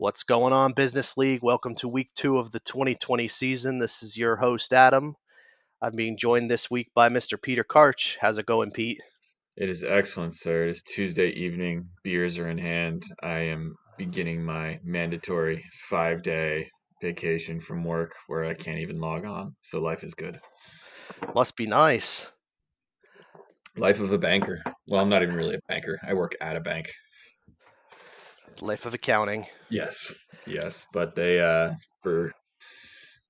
What's going on, Business League? Welcome to week two of the 2020 season. This is your host, Adam. I'm being joined this week by Mr. Peter Karch. How's it going, Pete? It is excellent, sir. It is Tuesday evening. Beers are in hand. I am beginning my mandatory 5-day vacation from work where I can't even log on. So life is good. Must be nice. Life of a banker. Well, I'm not even really a banker. I work at a bank. Life of accounting. Yes. Yes. But they, for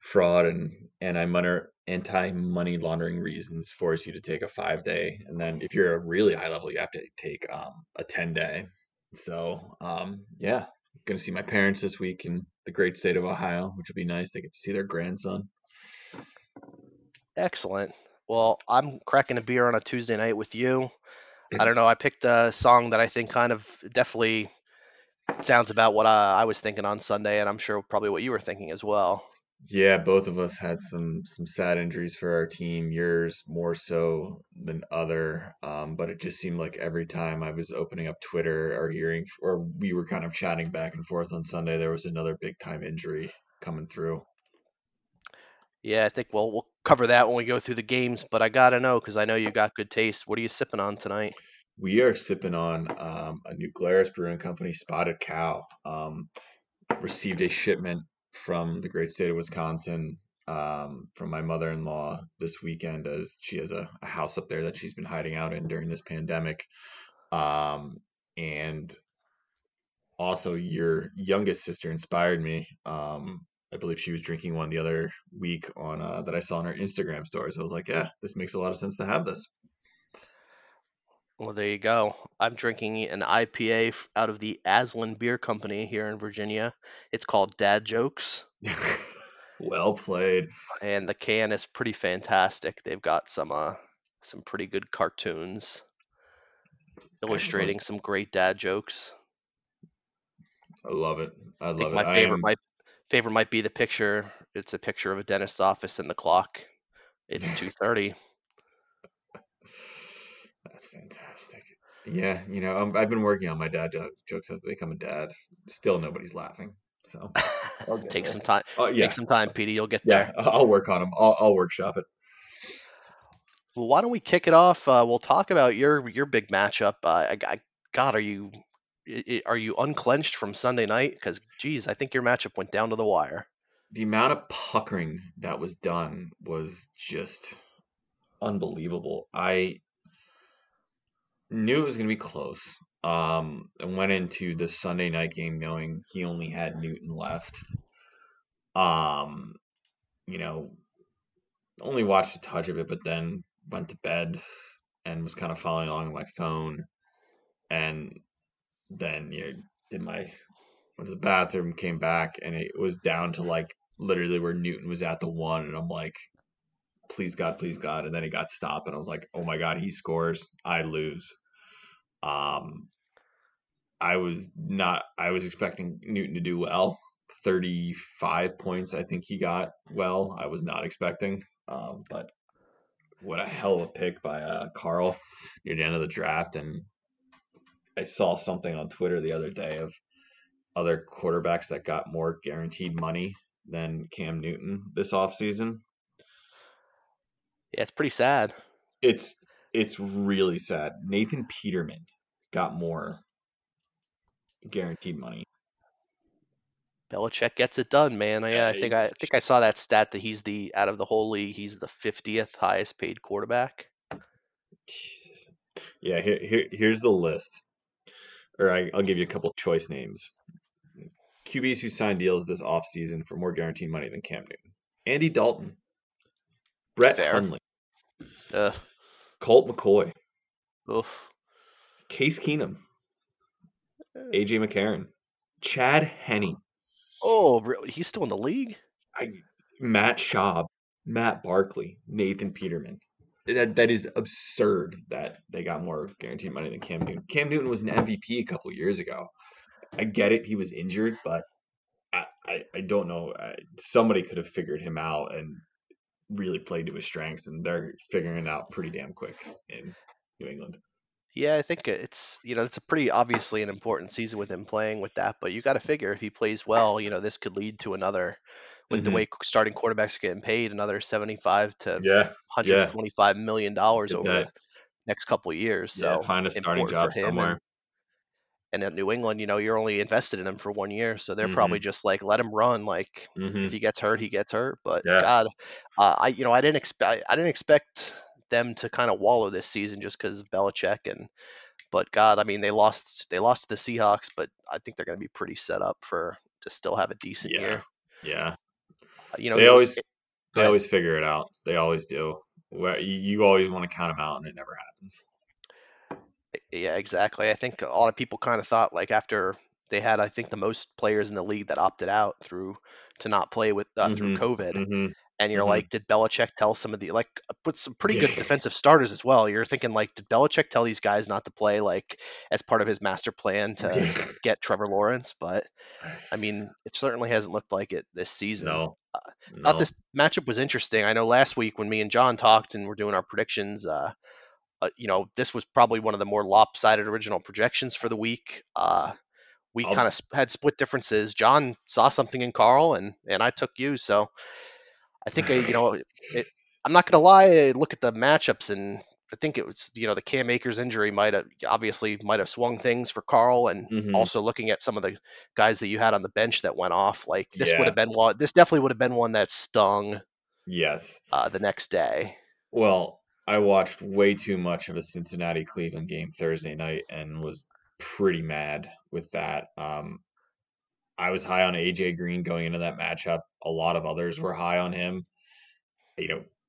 fraud and anti-money laundering reasons, force you to take a 5-day. And then if you're a really high level, you have to take a 10-day. So, yeah, I'm going to see my parents this week in the great state of Ohio, which would be nice. They get to see their grandson. Excellent. Well, I'm cracking a beer on a Tuesday night with you. I don't know. I picked a song that I think kind of definitely sounds about what I was thinking on Sunday, and I'm sure probably what you were thinking as well. Yeah, both of us had some sad injuries for our team, yours more so than other, but it just seemed like every time I was opening up Twitter or hearing, or we were kind of chatting back and forth on Sunday, there was another big-time injury coming through. Yeah, I think we'll cover that when we go through the games, but I got to know, because I know you got good taste. What are you sipping on tonight? We are sipping on a new Glarus Brewing Company Spotted Cow. Received a shipment from the great state of Wisconsin, from my mother-in-law this weekend, as she has a house up there that she's been hiding out in during this pandemic. And also your youngest sister inspired me. I believe she was drinking one the other week on that I saw on her Instagram stories. I was like, yeah, this makes a lot of sense to have this. Well, there you go. I'm drinking an IPA out of the Aslan Beer Company here in Virginia. It's called Dad Jokes. Well played. And the can is pretty fantastic. They've got some pretty good cartoons illustrating some great dad jokes. I love it. I think my favorite might be the picture. It's a picture of a dentist's office and the clock. It's 2:30. That's fantastic. Yeah, you know, I've been working on my dad jokes to become a dad. Still, nobody's laughing. So some time. Oh, yeah. Take some time, Petey. You'll get there. I'll work on them. I'll workshop it. Well, why don't we kick it off? We'll talk about your big matchup. God, are you unclenched from Sunday night? Because geez, I think your matchup went down to the wire. The amount of puckering that was done was just unbelievable. I knew it was going to be close. And went into the Sunday night game knowing he only had Newton left. You know, only watched a touch of it, but then went to bed and was kind of following along on my phone. And then, you know, went to the bathroom, came back, and it was down to like literally where Newton was at the one, and I'm like, please God, please God. And then it got stopped, and I was like, oh my God, he scores, I lose. I was expecting Newton to do well. 35 points I think he got. Well, I was not expecting. But what a hell of a pick by Carl near the end of the draft. And I saw something on Twitter the other day of other quarterbacks that got more guaranteed money than Cam Newton this offseason. Yeah, it's pretty sad. It's really sad. Nathan Peterman got more guaranteed money. Belichick gets it done, man. Yeah, I think I saw that stat that he's out of the whole league, he's the 50th highest paid quarterback. Jesus. Yeah, here's the list. Or I'll give you a couple choice names. QBs who signed deals this offseason for more guaranteed money than Cam Newton. Andy Dalton. Brett Hundley, Colt McCoy, Case Keenum, AJ McCarron, Chad Henne. Oh, really? He's still in the league? Matt Schaub, Matt Barkley, Nathan Peterman. That is absurd that they got more guaranteed money than Cam Newton. Cam Newton was an MVP a couple years ago. I get it. He was injured, but I don't know. Somebody could have figured him out and really played to his strengths, and they're figuring it out pretty damn quick in New England. Yeah, I think it's, it's a pretty obviously an important season with him playing with that, but you got to figure if he plays well, this could lead to another, with the way starting quarterbacks are getting paid, another $75 to $125 million dollars over the next couple of years. Yeah, so find a starting job somewhere. And at New England, you're only invested in him for 1 year, so they're probably just like, let him run. Like if he gets hurt, he gets hurt. But God, I didn't expect them to kind of wallow this season just because of Belichick but God, I mean, they lost to the Seahawks, but I think they're going to be pretty set up to still have a decent year. Yeah. They always figure it out. They always do. You always want to count them out and it never happens. Yeah, exactly. I think a lot of people kind of thought after they had, I think the most players in the league that opted out to not play with through COVID. And you're like, did Belichick tell some of the put some pretty good defensive starters as well? You're thinking did Belichick tell these guys not to play as part of his master plan to get Trevor Lawrence? But I mean, it certainly hasn't looked like it this season. No. Thought this matchup was interesting. I know last week when me and John talked and we're doing our predictions, this was probably one of the more lopsided original projections for the week. We kind of had split differences. John saw something in Carl, and I took you, so. I think, I'm not going to lie, I look at the matchups, and I think it was, the Cam Akers injury might have swung things for Carl, and also looking at some of the guys that you had on the bench that went off, this definitely would have been one that stung. Yes. The next day. Well, I watched way too much of a Cincinnati-Cleveland game Thursday night and was pretty mad with that. I was high on AJ Green going into that matchup. A lot of others were high on him.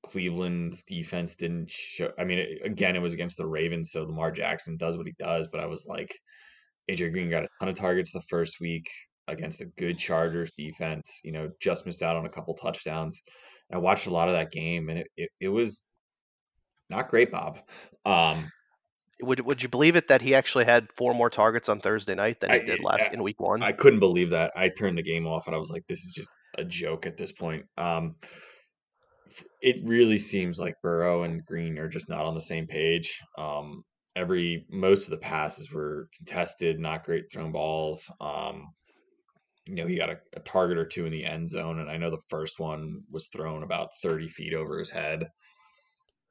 Cleveland's defense didn't show. I mean, it was against the Ravens, so Lamar Jackson does what he does. But I was like, AJ Green got a ton of targets the first week against a good Chargers defense. Just missed out on a couple touchdowns. And I watched a lot of that game, and it was not great, Bob. Would you believe it that he actually had 4 more targets on Thursday night than he did in week one? I couldn't believe that. I turned the game off and I was like, this is just a joke at this point. It really seems like Burrow and Green are just not on the same page. Most of the passes were contested, not great thrown balls. He got a target or two in the end zone, and I know the first one was thrown about 30 feet over his head.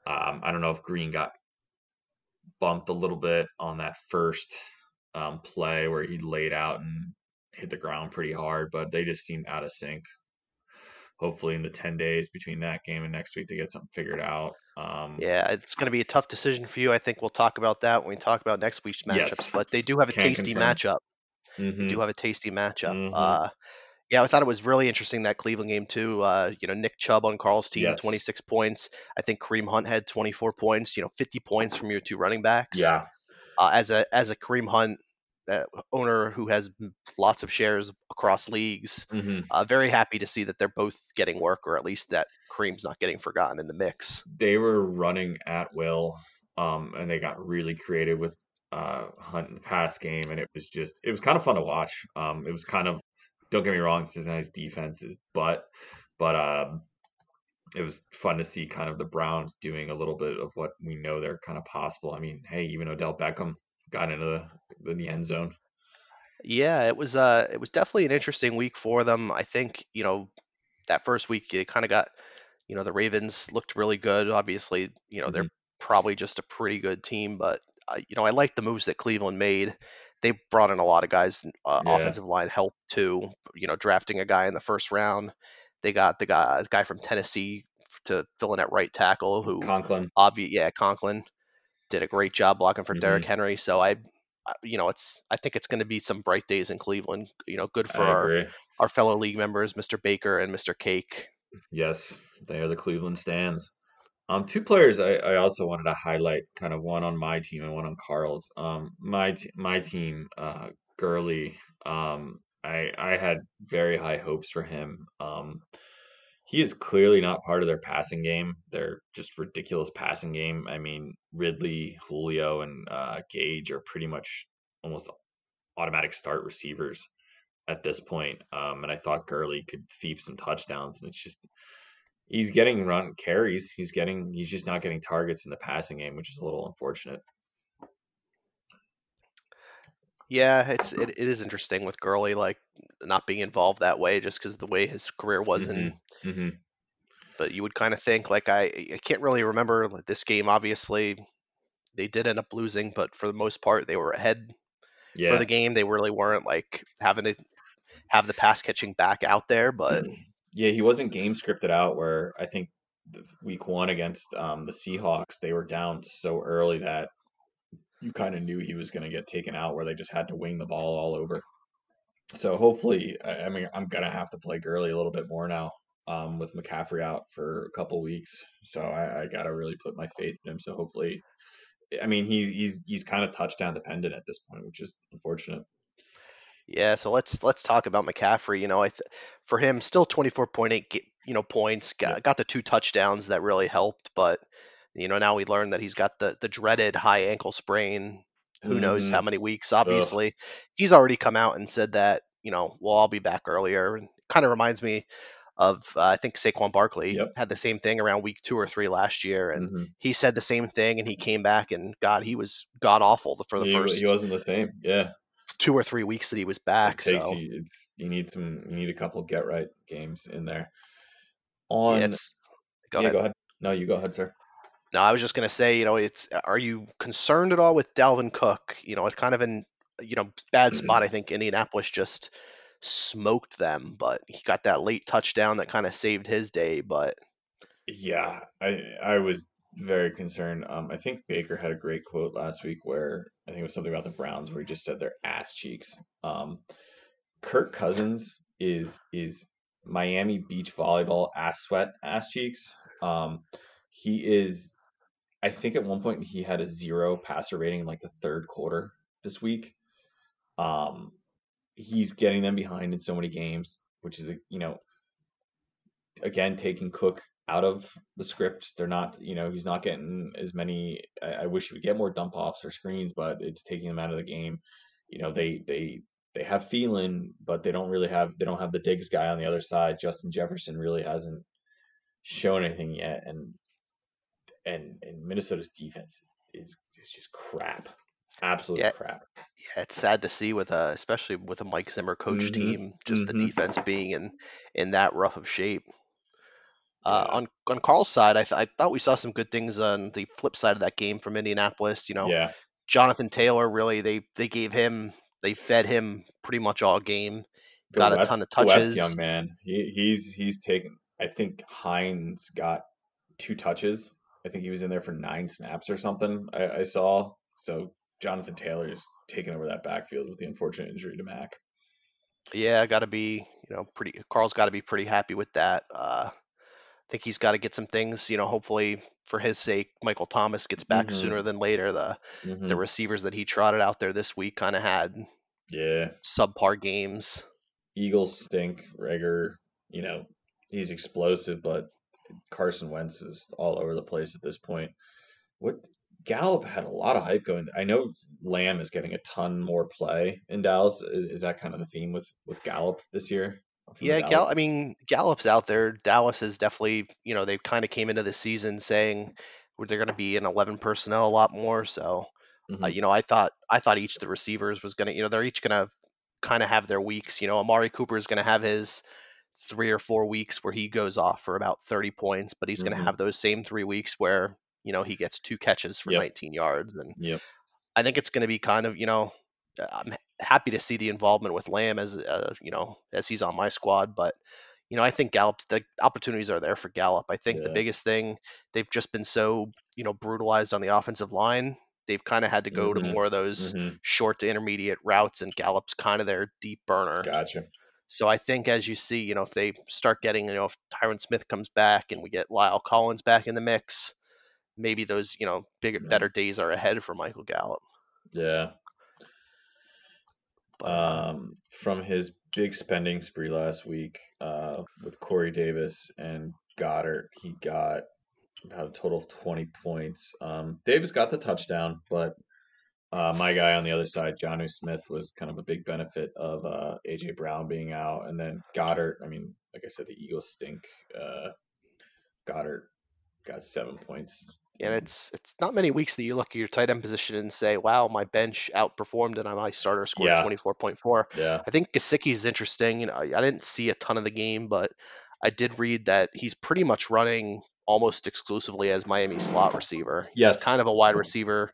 I don't know if Green got bumped a little bit on that first play where he laid out and hit the ground pretty hard, but they just seemed out of sync. Hopefully in the 10 days between that game and next week to get something figured out. It's going to be a tough decision for you. I think we'll talk about that when we talk about next week's matchups, but they do have a tasty matchup. I thought it was really interesting, that Cleveland game too. Nick Chubb on Carl's team, 26 points. I think Kareem Hunt had 24 points. 50 points from your two running backs. Yeah. As a Kareem Hunt owner who has lots of shares across leagues, very happy to see that they're both getting work, or at least that Kareem's not getting forgotten in the mix. They were running at will, and they got really creative with Hunt in the pass game, and it was kind of fun to watch. It was kind of. Don't get me wrong, Cincinnati's defense is but it was fun to see kind of the Browns doing a little bit of what we know they're kind of possible. I mean, hey, even Odell Beckham got into the end zone. Yeah, it was definitely an interesting week for them. I think, that first week it kind of got, the Ravens looked really good. Obviously, they're probably just a pretty good team, but I like the moves that Cleveland made. They brought in a lot of guys, offensive line help too, drafting a guy in the first round. They got the guy from Tennessee to fill in at right tackle, who Conklin did a great job blocking for Derrick Henry. So I think it's going to be some bright days in Cleveland, good for our fellow league members, Mr. Baker and Mr. Cake. Yes. They are the Cleveland stands. Two players I also wanted to highlight, kind of one on my team and one on Carl's. My team, Gurley, I had very high hopes for him. He is clearly not part of their passing game. They're just ridiculous passing game. I mean, Ridley, Julio, and Gage are pretty much almost automatic start receivers at this point. And I thought Gurley could thief some touchdowns, and it's just... He's getting run carries. He's just not getting targets in the passing game, which is a little unfortunate. Yeah, it is interesting with Gurley, like, not being involved that way just because of the way his career was. But you would kind of think, like, I can't really remember, like, this game, obviously, they did end up losing, but for the most part, they were ahead for the game. They really weren't, like, having to have the pass catching back out there, but... Yeah, he wasn't game scripted out, where I think week one against the Seahawks, they were down so early that you kind of knew he was going to get taken out, where they just had to wing the ball all over. So hopefully, I mean, I'm going to have to play Gurley a little bit more now with McCaffrey out for a couple weeks. So I got to really put my faith in him. So hopefully, I mean, he's kind of touchdown dependent at this point, which is unfortunate. Yeah, so let's talk about McCaffrey. You know, for him, still 24.8, you know, points. Got the 2 touchdowns that really helped, but you know, now we learned that he's got the dreaded high ankle sprain. Who knows how many weeks? Obviously, he's already come out and said that, you know, well, I'll be back earlier. And kind of reminds me of I think Saquon Barkley had the same thing around week 2 or 3 last year, and he said the same thing, and he came back, and God, he was god awful for the first. He wasn't the same. Yeah. 2 or 3 weeks that he was back. So you need a couple get right games in there. Go ahead. No, you go ahead, sir. No, I was just going to say, you know, are you concerned at all with Dalvin Cook? You know, it's kind of in, you know, bad spot. I think Indianapolis just smoked them, but he got that late touchdown that kind of saved his day. But yeah, I was very concerned. I think Baker had a great quote last week where I think it was something about the Browns where he just said they're ass cheeks. Kirk Cousins is Miami beach volleyball ass sweat ass cheeks. He is. I think at one point he had a 0 passer rating in like the third quarter this week. He's getting them behind in so many games, which is, you know, again, taking Cook out of the script. They're not, you know, he's not getting as many. I wish he would get more dump offs or screens, but it's taking them out of the game. You know, they have Thielen, but they don't have the Diggs guy on the other side. Justin Jefferson really hasn't shown anything yet. And Minnesota's defense is just crap. Absolute crap. Yeah, it's sad to see especially with a Mike Zimmer coach team, just the defense being in that rough of shape. On Carl's side, I thought we saw some good things on the flip side of that game from Indianapolis. You know, Jonathan Taylor, really, they fed him pretty much all game. Got a ton of touches. Young man, he's taken. I think Hines got 2 touches. I think he was in there for 9 snaps or something. I saw. So Jonathan Taylor is taking over that backfield with the unfortunate injury to Mac. Yeah, Carl's got to be pretty happy with that. I think he's got to get some things, you know, hopefully for his sake, Michael Thomas gets back sooner than later. The receivers that he trotted out there this week kind of had subpar games. Eagles stink. Rager, you know, he's explosive, but Carson Wentz is all over the place at this point. Gallup had a lot of hype going. I know Lamb is getting a ton more play in Dallas. Is that kind of the theme with Gallup this year? Yeah, Gallup's out there. Dallas is definitely, you know, they kind of came into the season saying they're going to be in 11 personnel a lot more. So, you know, I thought each of the receivers was going to, you know, they're each going to kind of have their weeks. You know, Amari Cooper is going to have his 3 or 4 weeks where he goes off for about 30 points, but he's going to have those same 3 weeks where, you know, he gets 2 catches for 19 yards. And I think it's going to be kind of, you know, I'm happy to see the involvement with Lamb as he's on my squad, but, you know, I think the opportunities are there for Gallup. I think the biggest thing, they've just been so, you know, brutalized on the offensive line. They've kind of had to go to more of those short to intermediate routes, and Gallup's kind of their deep burner. Gotcha. So I think as you see, you know, if they start getting, you know, if Tyron Smith comes back and we get Lyle Collins back in the mix, maybe those, you know, bigger, better days are ahead for Michael Gallup. Yeah. From his big spending spree last week with Corey Davis and Goddard, he got about a total of 20 points. Davis got the touchdown, but my guy on the other side, Jonnu Smith, was kind of a big benefit of A.J. Brown being out. And then Goddard, I mean, like I said, the Eagles stink. Goddard got 7 points. And it's not many weeks that you look at your tight end position and say, wow, my bench outperformed and my starter scored 24.4. Yeah. I think Gesicki's interesting. And I didn't see a ton of the game, but I did read that he's pretty much running almost exclusively as Miami slot receiver. Yes. He's kind of a wide receiver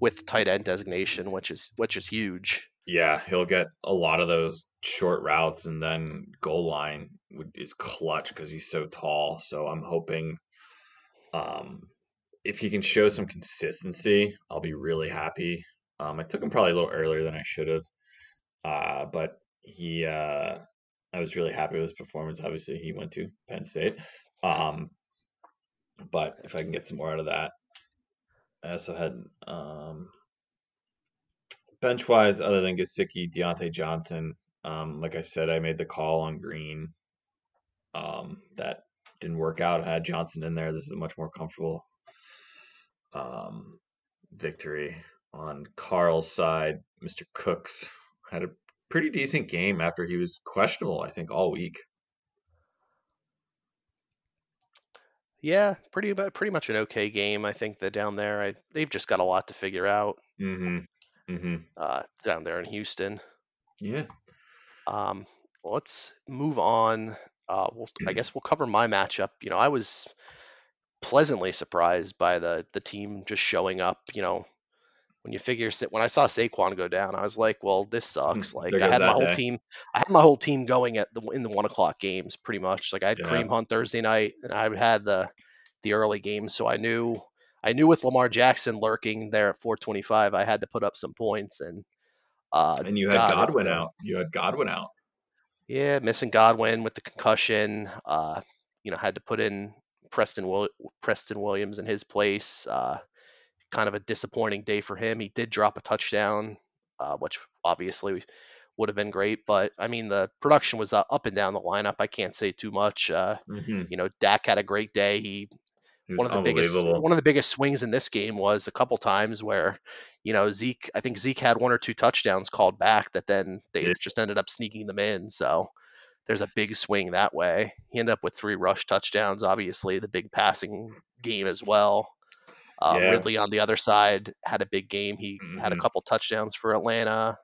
with tight end designation, which is huge. Yeah, he'll get a lot of those short routes, and then goal line is clutch because he's so tall. So I'm hoping if he can show some consistency, I'll be really happy. I took him probably a little earlier than I should have, but I was really happy with his performance. Obviously, he went to Penn State, but if I can get some more out of that. I also had bench-wise, other than Gesicki, Deontay Johnson. Like I said, I made the call on Green. That didn't work out. I had Johnson in there. This is a much more comfortable victory. On Carl's side, Mr. Cooks had a pretty decent game after he was questionable, I think, all week. Yeah, pretty much an okay game. I think that down there, they've just got a lot to figure out. Down there in Houston. Yeah. Let's move on. I guess we'll cover my matchup. You know, I was pleasantly surprised by the team just showing up. You know, when I saw Saquon go down, I was like, well, this sucks. Like I had my whole team going in the 1 o'clock games pretty much. Like I had Kareem Hunt Thursday night and I had the early game. So I knew with Lamar Jackson lurking there at 425, I had to put up some points and you had Godwin out. Yeah. Missing Godwin with the concussion, had to put in Preston Williams in his place, kind of a disappointing day for him. He did drop a touchdown, which obviously would have been great, but I mean, the production was up and down the lineup. I can't say too much. Dak had a great day. One of the biggest swings in this game was a couple times where, Zeke, I think Zeke had one or two touchdowns called back that then they just ended up sneaking them in. So there's a big swing that way. He ended up with 3 rush touchdowns, obviously the big passing game as well. Ridley on the other side had a big game. He had a couple touchdowns for Atlanta.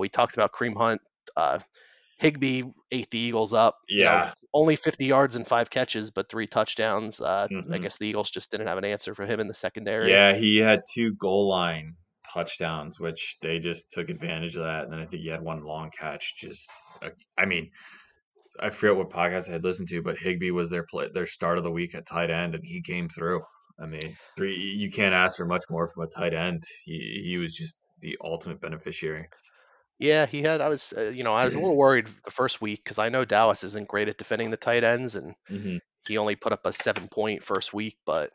We talked about Kareem Hunt. Higbee ate the Eagles up. Yeah. Only 50 yards and 5 catches, but 3 touchdowns. I guess the Eagles just didn't have an answer for him in the secondary. Yeah, he had 2 goal line touchdowns, which they just took advantage of that. And then I think he had 1 long catch. I forget what podcast I had listened to, but Higbee was their start of the week at tight end, and he came through. I mean, you can't ask for much more from a tight end. He was just the ultimate beneficiary. Yeah, I was a little worried the first week because I know Dallas isn't great at defending the tight ends, and he only put up a 7-point first week. But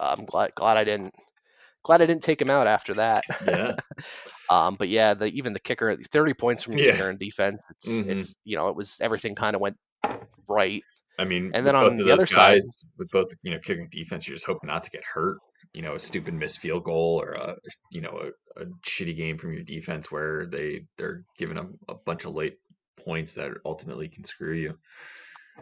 I'm glad I didn't take him out after that. Yeah. But yeah, even the kicker, 30 points from the kicker in defense. It was everything kind of went right. I mean, and then on the other side, with both kicking defense, you just hope not to get hurt. A stupid missed field goal or a shitty game from your defense where they're giving up a bunch of late points that ultimately can screw you.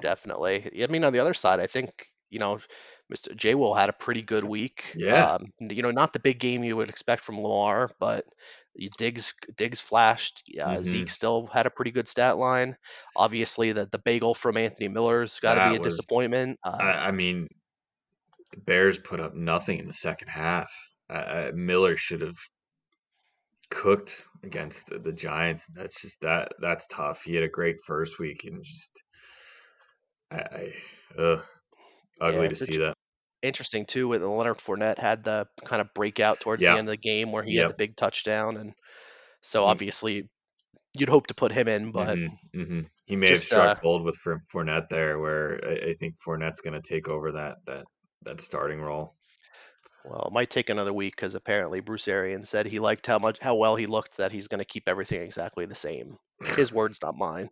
Definitely. I mean, on the other side, I think Mr. J. Will had a pretty good week. Yeah. Not the big game you would expect from Lamar, but Diggs flashed. Zeke still had a pretty good stat line. Obviously, the bagel from Anthony Miller's got to be a disappointment. The Bears put up nothing in the second half. Miller should have cooked against the Giants. That's tough. He had a great first week and just ugly to see that. Interesting too, with Leonard Fournette had the kind of breakout towards the end of the game where he had the big touchdown, and so obviously you'd hope to put him in, but he may have struck gold with Fournette there, where I think Fournette's going to take over that starting role. Well, it might take another week because apparently Bruce Arians said he liked how well he looked, that he's going to keep everything exactly the same. His words, not mine.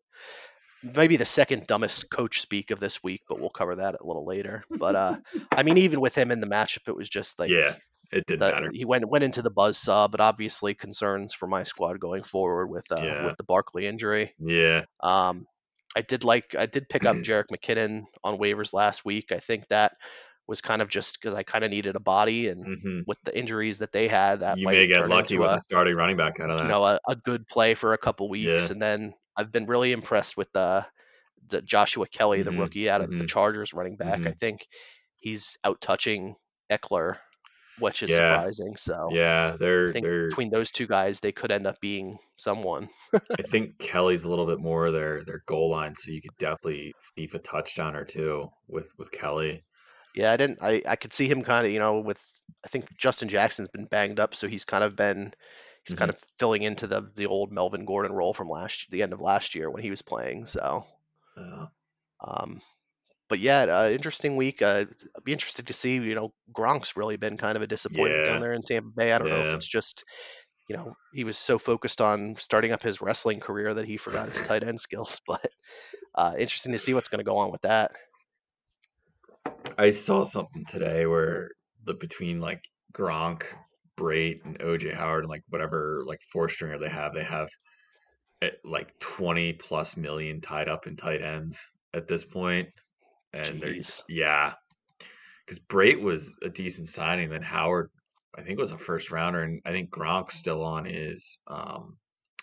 Maybe the second dumbest coach speak of this week, but we'll cover that a little later. But I mean, even with him in the matchup, it was just like, it didn't matter. He went into the buzzsaw, but obviously concerns for my squad going forward with the Barkley injury. Yeah. I did pick up Jerick McKinnon on waivers last week. I think that was kind of just because I kind of needed a body, and with the injuries that they had, that you might may get lucky with the starting running back out of that. You know, a good play for a couple weeks, and then I've been really impressed with the Joshua Kelly, the rookie out of the Chargers running back. I think he's out touching Eckler, which is surprising. So I think between those two guys, they could end up being someone. I think Kelly's a little bit more their goal line, so you could definitely thief a touchdown or two with Kelly. Yeah, I could see him kind of, you know, with, I think Justin Jackson's been banged up, so he's kind of been, he's kind of filling into the old Melvin Gordon role from the end of last year when he was playing. So, but yeah, interesting week. I'd be interested to see, you know, Gronk's really been kind of a disappointment down there in Tampa Bay. I don't know if it's just, you know, he was so focused on starting up his wrestling career that he forgot his tight end skills, but interesting to see what's going to go on with that. I saw something today where between like Gronk, Brate, and OJ Howard, and like whatever like four stringer they have like 20 plus million tied up in tight ends at this point. And there's because Brate was a decent signing, then Howard I think was a first rounder, and I think Gronk's still on his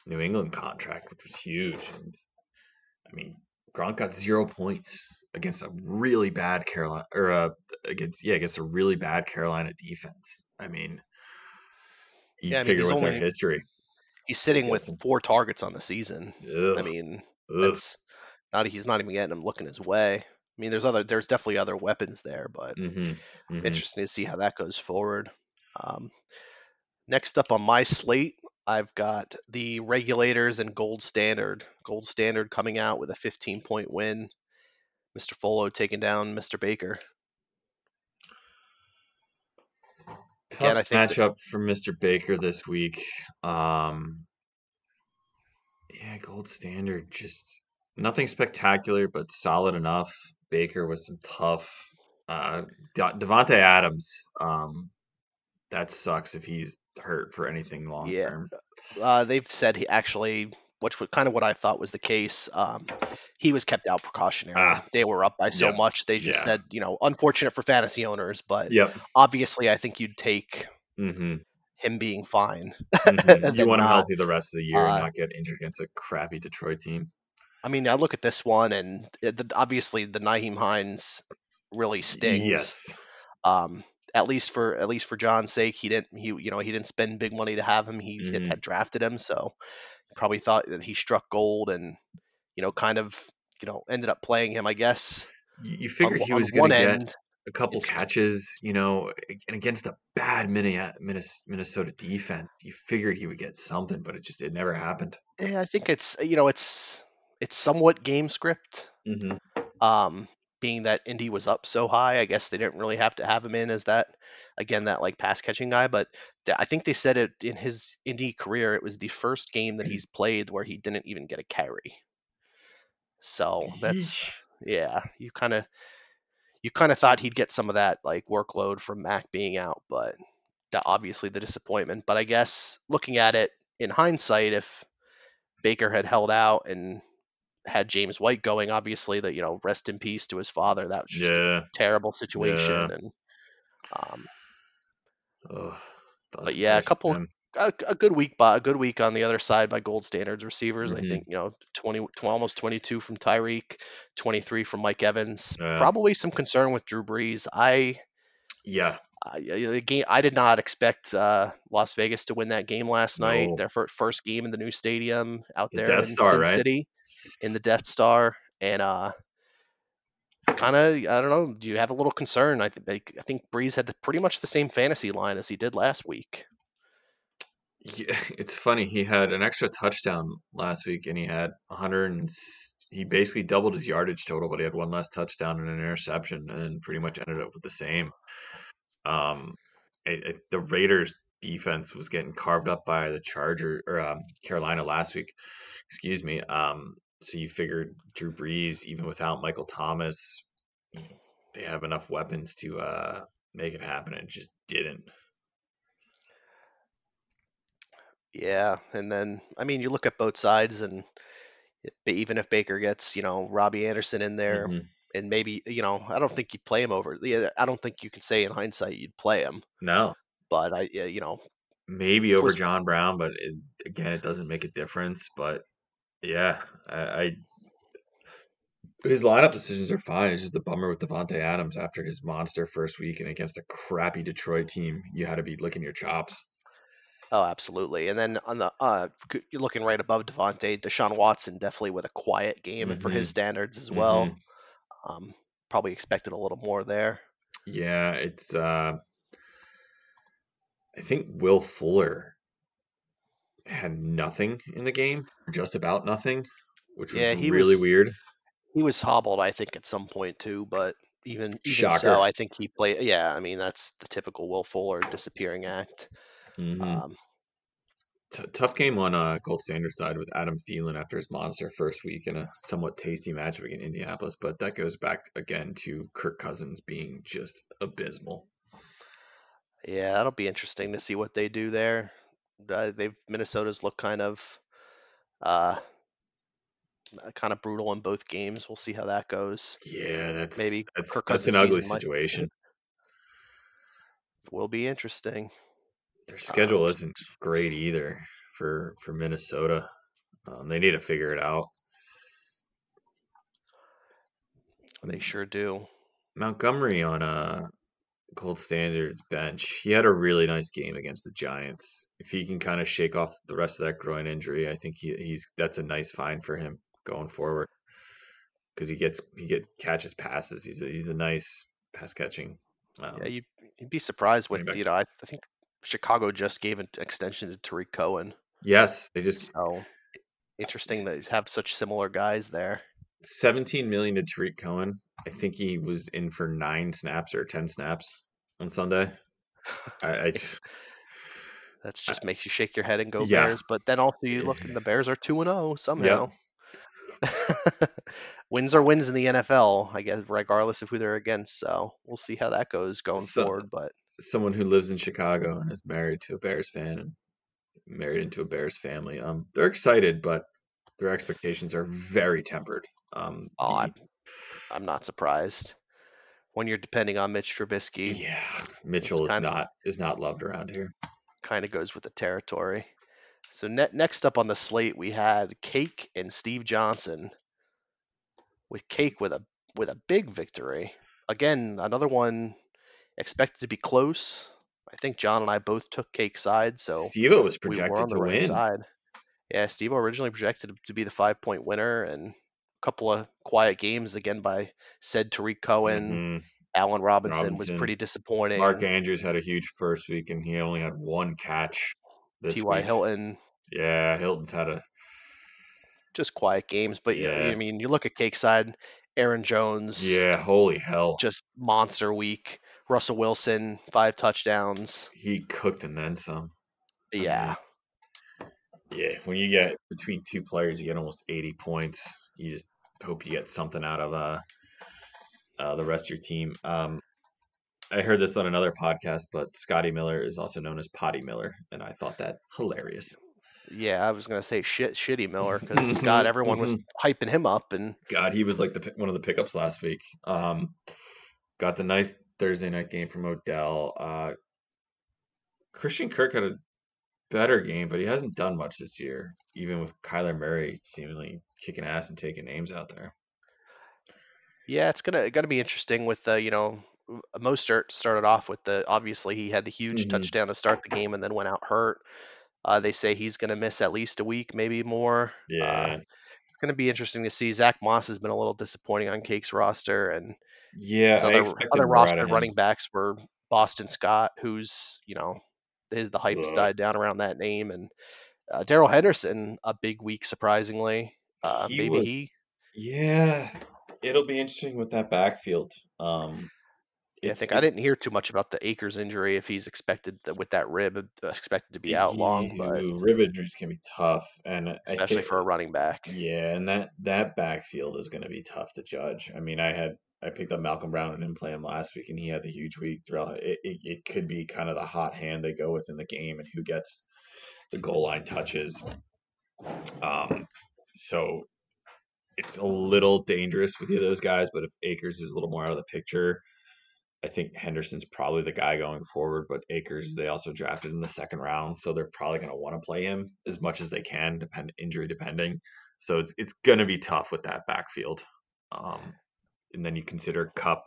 New England contract, which was huge. And, I mean, Gronk got 0 points against a really bad Carolina, or against a really bad Carolina defense. I mean, figure with their history, he's sitting with 4 targets on the season. I mean, that's he's not even getting them looking his way. I mean, there's definitely other weapons there, but interesting to see how that goes forward. Next up on my slate, I've got the Regulators and Gold Standard. Gold Standard coming out with a 15-point win. Mr. Folo taking down Mr. Baker. Tough matchup for Mr. Baker this week. Gold Standard, just nothing spectacular, but solid enough. Baker with some tough Devontae Adams. That sucks if he's hurt for anything long term. They've said he actually, which was kind of what I thought was the case. He was kept out precautionary. They were up by so much. They just said, you know, unfortunate for fantasy owners, but obviously I think you'd take him being fine. You want him healthy the rest of the year and not get injured against a crappy Detroit team. I mean, I look at this one, and obviously the Nyheim Hines really stings. Yes. At least for John's sake, he didn't spend big money to have him. He had drafted him, so probably thought that he struck gold, and you know, kind of, you know, ended up playing him, I guess. You figured he was going to get a couple catches, you know, and against a bad Minnesota defense, you figured he would get something, but it never happened. Yeah, I think it's somewhat game script. Being that Indy was up so high, I guess they didn't really have to have him in as that like pass catching guy. But I think they said it in his Indy career, it was the first game that he's played where he didn't even get a carry. So that's, you kind of thought he'd get some of that like workload from Mac being out, but obviously the disappointment. But I guess looking at it in hindsight, if Baker had held out and had James White going, obviously that, you know, rest in peace to his father. That was just a terrible situation. Yeah. And, a good week on the other side by Gold Standard's receivers. I think, you know, almost 22 from Tyreek, 23 from Mike Evans. Probably some concern with Drew Brees. I did not expect Las Vegas to win that game last night. Their first game in the new stadium out there in Sin City, in the Death Star, and I don't know. Do you have a little concern? I think Brees had pretty much the same fantasy line as he did last week. Yeah, it's funny. He had an extra touchdown last week, and he had 100. He basically doubled his yardage total, but he had one less touchdown and an interception, and pretty much ended up with the same. The Raiders' defense was getting carved up by the Chargers or Carolina last week. Excuse me. So you figured Drew Brees, even without Michael Thomas, they have enough weapons to make it happen, and just didn't. Yeah, and then, I mean, you look at both sides, and even if Baker gets, you know, Robbie Anderson in there, and maybe, you know, I don't think you'd play him over. I don't think you can say in hindsight you'd play him. No. But I, you know, maybe over John Brown, but it, again, it doesn't make a difference. But yeah, I his lineup decisions are fine. It's just the bummer with Devontae Adams after his monster first week and against a crappy Detroit team. You had to be licking your chops. Oh, absolutely. And then on the you're looking right above Devontae, Deshaun Watson definitely with a quiet game, and for his standards as well. Probably expected a little more there. Yeah, it's I think Will Fuller had nothing in the game, just about nothing, which was really weird. He was hobbled, I think, at some point too, but even so, I think he played. Yeah, I mean, that's the typical Will Fuller disappearing act. Tough game on Gold Standard side with Adam Thielen after his monster first week in a somewhat tasty matchup against Indianapolis, but that goes back again to Kirk Cousins being just abysmal. Yeah, that'll be interesting to see what they do there. Minnesota's looked kind of brutal in both games. We'll see how that goes. Yeah, that's an ugly situation. Will be interesting. Their schedule isn't great either for Minnesota. They need to figure it out. They sure do. Montgomery on a Gold Standard bench. He had a really nice game against the Giants. If he can kind of shake off the rest of that groin injury, I think that's a nice find for him going forward, because he catches passes. He's a nice pass catching. Yeah, you'd be surprised with I think Chicago just gave an extension to Tariq Cohen. Yes, they just. So interesting that you have such similar guys there. $17 million to Tariq Cohen. I think he was in for 9 snaps or 10 snaps on Sunday. That's just makes you shake your head and go Bears. But then also you look and the Bears are 2-0 somehow. Yep. Wins are wins in the NFL, I guess, regardless of who they're against. So we'll see how that goes going forward. But someone who lives in Chicago and is married to a Bears fan and married into a Bears family, they're excited, but their expectations are very tempered. I'm not surprised when you're depending on Mitch Trubisky. Yeah, Mitchell is not loved around here. Kind of goes with the territory. So next up on the slate, we had Cake and Steve Johnson. With Cake with a big victory again, another one expected to be close. I think John and I both took Cake's side, so Steve was projected to win. Side. Yeah, Steve originally projected to be the 5-point winner, and couple of quiet games again by said Tariq Cohen. Allen Robinson was pretty disappointing. Mark Andrews had a huge first week, and he only had 1 catch this T.Y. week. Hilton. Yeah, Hilton's had just quiet games. But yeah, I mean, you look at Cake's side, Aaron Jones. Yeah, holy hell. Just monster week. Russell Wilson, 5 touchdowns. He cooked and then some. Yeah. Yeah, when you get between 2 players, you get almost 80 points. You just hope you get something out of the rest of your team. I heard this on another podcast, but Scotty Miller is also known as Potty Miller, and I thought that hilarious. Yeah, I was going to say Shitty Miller, because, God, everyone was hyping him up. And God, he was like one of the pickups last week. Got the nice Thursday night game from Odell. Christian Kirk had a better game, but he hasn't done much this year, even with Kyler Murray seemingly kicking ass and taking names out there. Yeah, it's gonna be interesting with Mostert started off with obviously he had the huge touchdown to start the game and then went out hurt. They say he's gonna miss at least a week, maybe more. Yeah, it's gonna be interesting to see. Zach Moss has been a little disappointing on Cake's roster, and other roster running backs were Boston Scott, who's the hype's died down around that name, and Darrell Henderson, a big week surprisingly. It'll be interesting with that backfield. I didn't hear too much about the Akers injury. If he's expected to be out long, but rib injuries can be tough, and especially for a running back. Yeah, and that backfield is going to be tough to judge. I mean, I picked up Malcolm Brown and didn't play him last week, and he had the huge week. It could be kind of the hot hand they go with in the game and who gets the goal line touches. So it's a little dangerous with either of those guys, but if Akers is a little more out of the picture, I think Henderson's probably the guy going forward, but Akers, they also drafted in the second round, so they're probably going to want to play him as much as they can, injury depending. So it's going to be tough with that backfield. And then you consider Kupp,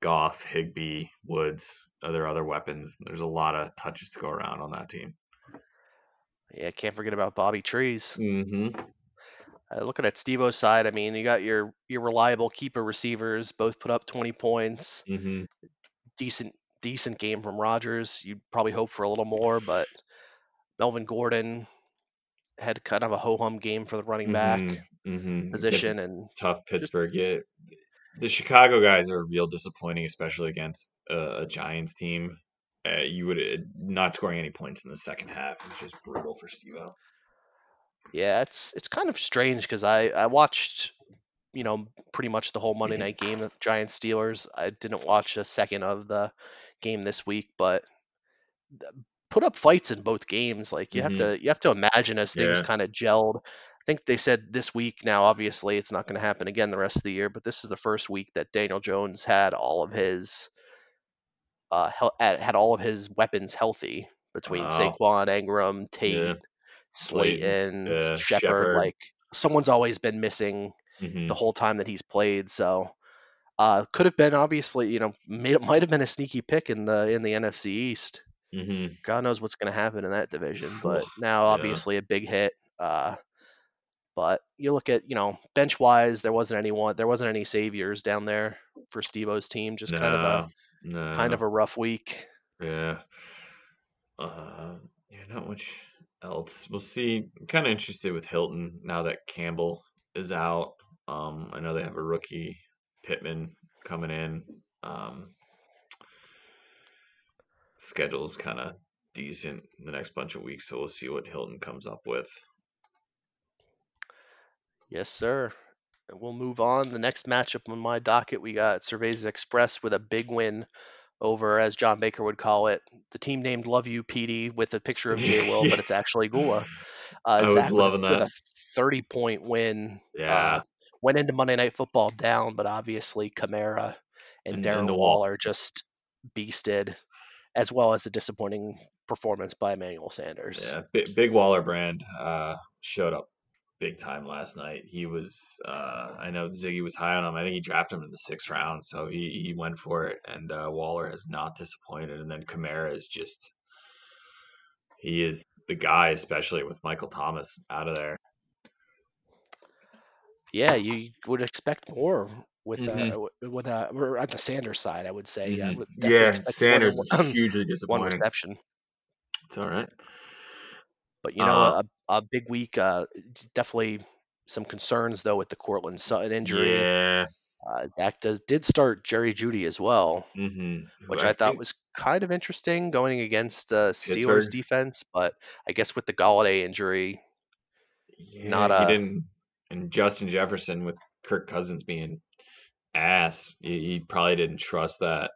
Goff, Higbee, Woods, other weapons. There's a lot of touches to go around on that team. Yeah, can't forget about Bobby Trees. Mm-hmm. Looking at Steve-O's side, I mean, you got your reliable keeper receivers, both put up 20 points. Mm-hmm. Decent game from Rodgers. You'd probably hope for a little more, but Melvin Gordon had kind of a ho-hum game for the running back position. It's and tough Pittsburgh. Yeah, the Chicago guys are real disappointing, especially against a Giants team. You would not scoring any points in the second half. It's just brutal for Steve-O. Yeah, it's kind of strange because I watched, pretty much the whole Monday night game, the Giants Steelers. I didn't watch a second of the game this week, but put up fights in both games. Like you have to imagine as things kind of gelled. I think they said this week. Now, obviously, it's not going to happen again the rest of the year, but this is the first week that Daniel Jones had all of his weapons healthy between Saquon, Ingram, Tate. Yeah. Slayton, Shepard, like someone's always been missing the whole time that he's played. So could have been obviously, might have been a sneaky pick in the NFC East. Mm-hmm. God knows what's going to happen in that division, but now obviously a big hit. But you look at, bench wise, there wasn't any saviors down there for Steve-O's team. Just kind of a rough week. Yeah. Not much else. We'll see. I'm kind of interested with Hilton now that Campbell is out. I know they have a rookie Pittman coming in. Schedule's kind of decent in the next bunch of weeks, so we'll see what Hilton comes up with. Yes, sir. We'll move on. The next matchup on my docket, we got Cerveza Express with a big win over, as John Baker would call it, the team named Love You PD with a picture of J. Will, but it's actually Gula. I was loving that. With a 30-point win. Yeah. Went into Monday Night Football down, but obviously Kamara and Darren Waller just beasted, as well as a disappointing performance by Emmanuel Sanders. Yeah, big Waller brand showed up big time last night. He was, I know Ziggy was high on him. I think he drafted him in the sixth round, so he went for it. And Waller has not disappointed. And then Kamara is just, he is the guy, especially with Michael Thomas out of there. Yeah, you would expect more with we're at the Sanders side, I would say. Mm-hmm. Sanders is hugely disappointing. One reception. It's all right. But, a big week, definitely some concerns, though, with the Cortland Sutton injury. Yeah. Dak did start Jerry Jeudy as well, which I thought was kind of interesting going against the Steelers defense. But I guess with the Golladay injury, he didn't. And Justin Jefferson with Kirk Cousins being ass, he probably didn't trust that.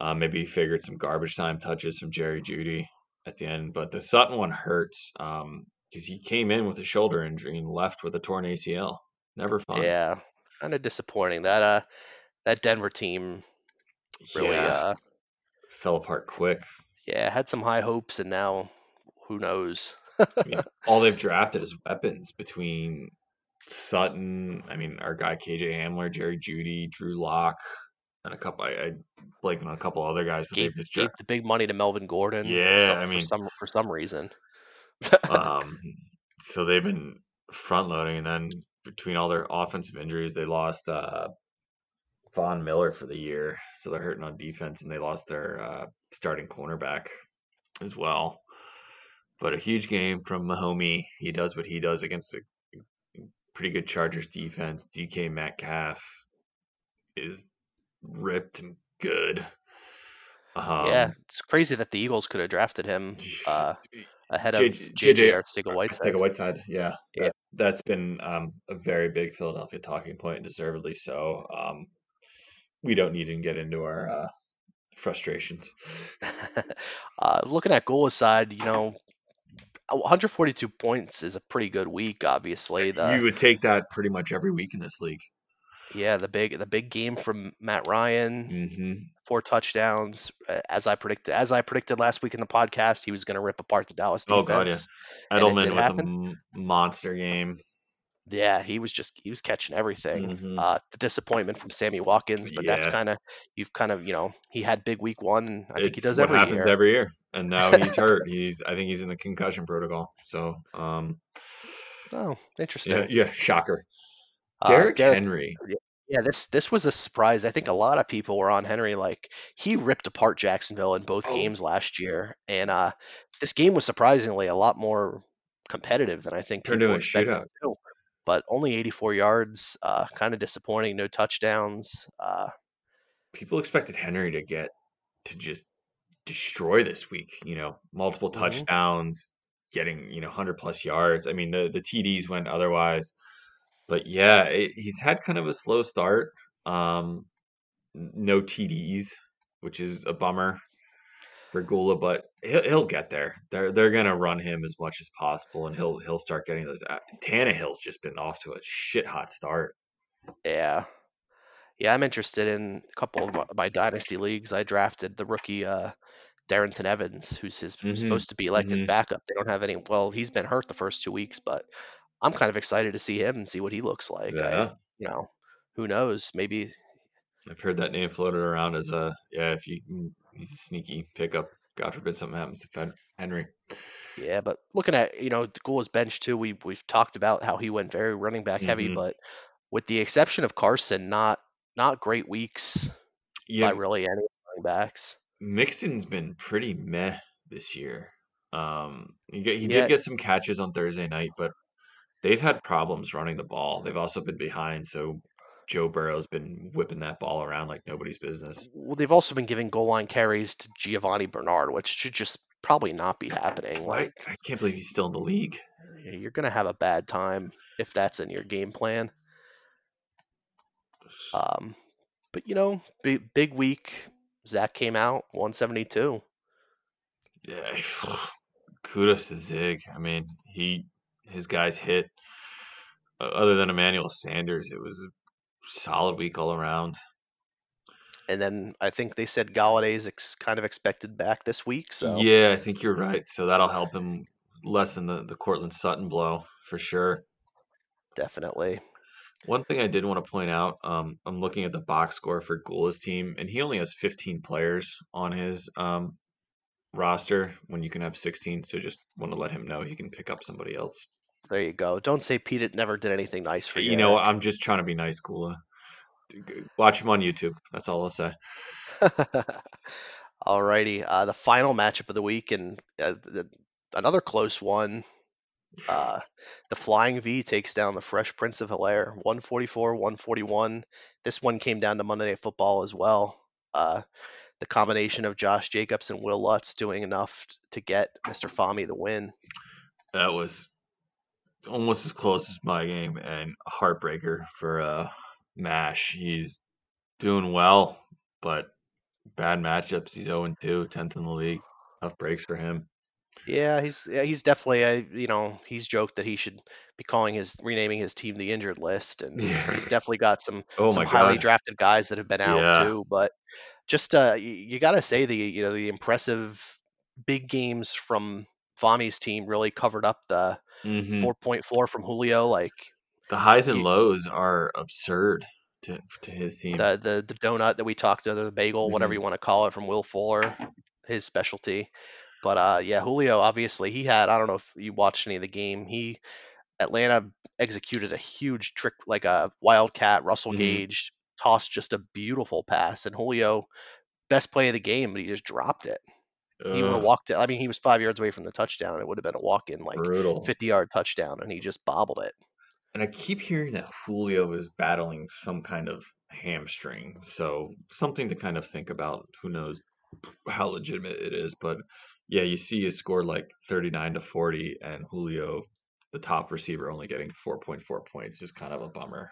Maybe he figured some garbage time touches from Jerry Jeudy at the end, but the Sutton one hurts because he came in with a shoulder injury and left with a torn ACL. Never fun. Yeah, kind of disappointing. That Denver team really fell apart quick. Yeah, had some high hopes, and now who knows? All they've drafted is weapons between Sutton, our guy KJ Hamler, Jerry Jeudy, Drew Lock, and a couple, I blanked on a couple other guys. But gave the big money to Melvin Gordon. Yeah, for some reason. So they've been front loading, and then between all their offensive injuries, they lost Von Miller for the year, so they're hurting on defense, and they lost their starting cornerback as well. But a huge game from Mahomie. He does what he does against a pretty good Chargers defense. DK Metcalf is ripped and good. It's crazy that the Eagles could have drafted him ahead of JJ Arcega-Whiteside. Yeah. That's been a very big Philadelphia talking point, and deservedly so. We don't need to get into our frustrations. Looking at Gula's side, 142 points is a pretty good week, obviously. You would take that pretty much every week in this league. Yeah, the big game from Matt Ryan, 4 touchdowns. As I predicted last week in the podcast, he was going to rip apart the Dallas defense. Oh god, yeah. Edelman with happen. A monster game. Yeah, he was catching everything. The disappointment from Sammy Watkins, but that's he had big week one. And I think he does every year. It happens every year, and now he's hurt. I think he's in the concussion protocol. So, oh, interesting. Yeah, shocker. Derrick Henry. Yeah, this was a surprise. I think a lot of people were on Henry. Like, he ripped apart Jacksonville in both games last year, and this game was surprisingly a lot more competitive than I think people were expecting. But only 84 yards, kind of disappointing. No touchdowns. People expected Henry to just destroy this week. You know, multiple touchdowns, getting 100 plus yards. I mean, the TDs went otherwise, but yeah, he's had kind of a slow start. No TDs, which is a bummer for Gula, but he'll get there. They're gonna run him as much as possible, and he'll start getting those. Tannehill's just been off to a shit hot start. Yeah, I'm interested in a couple of my dynasty leagues. I drafted the rookie Darrington Evans, who's supposed to be like his backup. They don't have any. Well, he's been hurt the first 2 weeks, but I'm kind of excited to see him and see what he looks like. Yeah. Who knows? Maybe. I've heard that name floated around as he's a sneaky pickup. God forbid something happens to Henry. Yeah, but looking at, Gula's bench too, we've talked about how he went very running back heavy, but with the exception of Carson, not great weeks by really any running backs. Mixon's been pretty meh this year. He did get some catches on Thursday night, but they've had problems running the ball. They've also been behind, so Joe Burrow's been whipping that ball around like nobody's business. Well, they've also been giving goal line carries to Giovanni Bernard, which should just probably not be happening. Like, I can't believe he's still in the league. You're going to have a bad time if that's in your game plan. But, big week. Zach came out 172. Yeah. Kudos to Zig. I mean, his guys hit. Other than Emmanuel Sanders, it was solid week all around. And then I think they said Galladay's kind of expected back this week. So yeah, I think you're right. So that'll help him lessen the Cortland Sutton blow for sure. Definitely. One thing I did want to point out, I'm looking at the box score for Gula's team, and he only has 15 players on his roster when you can have 16. So just want to let him know he can pick up somebody else. There you go. Don't say Pete never did anything nice for you. I'm just trying to be nice, Gula. Watch him on YouTube. That's all I'll say. All righty. The final matchup of the week, and another close one. The Flying V takes down the Fresh Prince of Hilaire, 144-141. This one came down to Monday Night Football as well. The combination of Josh Jacobs and Will Lutz doing enough to get Mr. Fahmy the win. That was almost as close as my game, and a heartbreaker for Mash. He's doing well, but bad matchups. He's 0-2, 10th in the league. Tough breaks for him. Yeah, he's definitely he's joked that he should be renaming his team the injured list, and he's definitely got some highly drafted guys that have been out too. But just you got to say the impressive big games from Fahmy's team really covered up the 4.4 from Julio. Like, the highs and lows are absurd to his team. The donut that we talked to, the bagel, whatever you want to call it, from Will Fuller, his specialty. But Julio, obviously, he had, I don't know if you watched any of the game, Atlanta executed a huge trick, like a wildcat. Russell Gage tossed just a beautiful pass, and Julio, best play of the game, but he just dropped it. He would have walked it. I mean, he was 5 yards away from the touchdown. It would have been a walk-in, like, 50-yard touchdown, and he just bobbled it. And I keep hearing that Julio is battling some kind of hamstring, so something to kind of think about. Who knows how legitimate it is, but yeah, you see his score like 39-40, and Julio, the top receiver, only getting 4.4 points is kind of a bummer.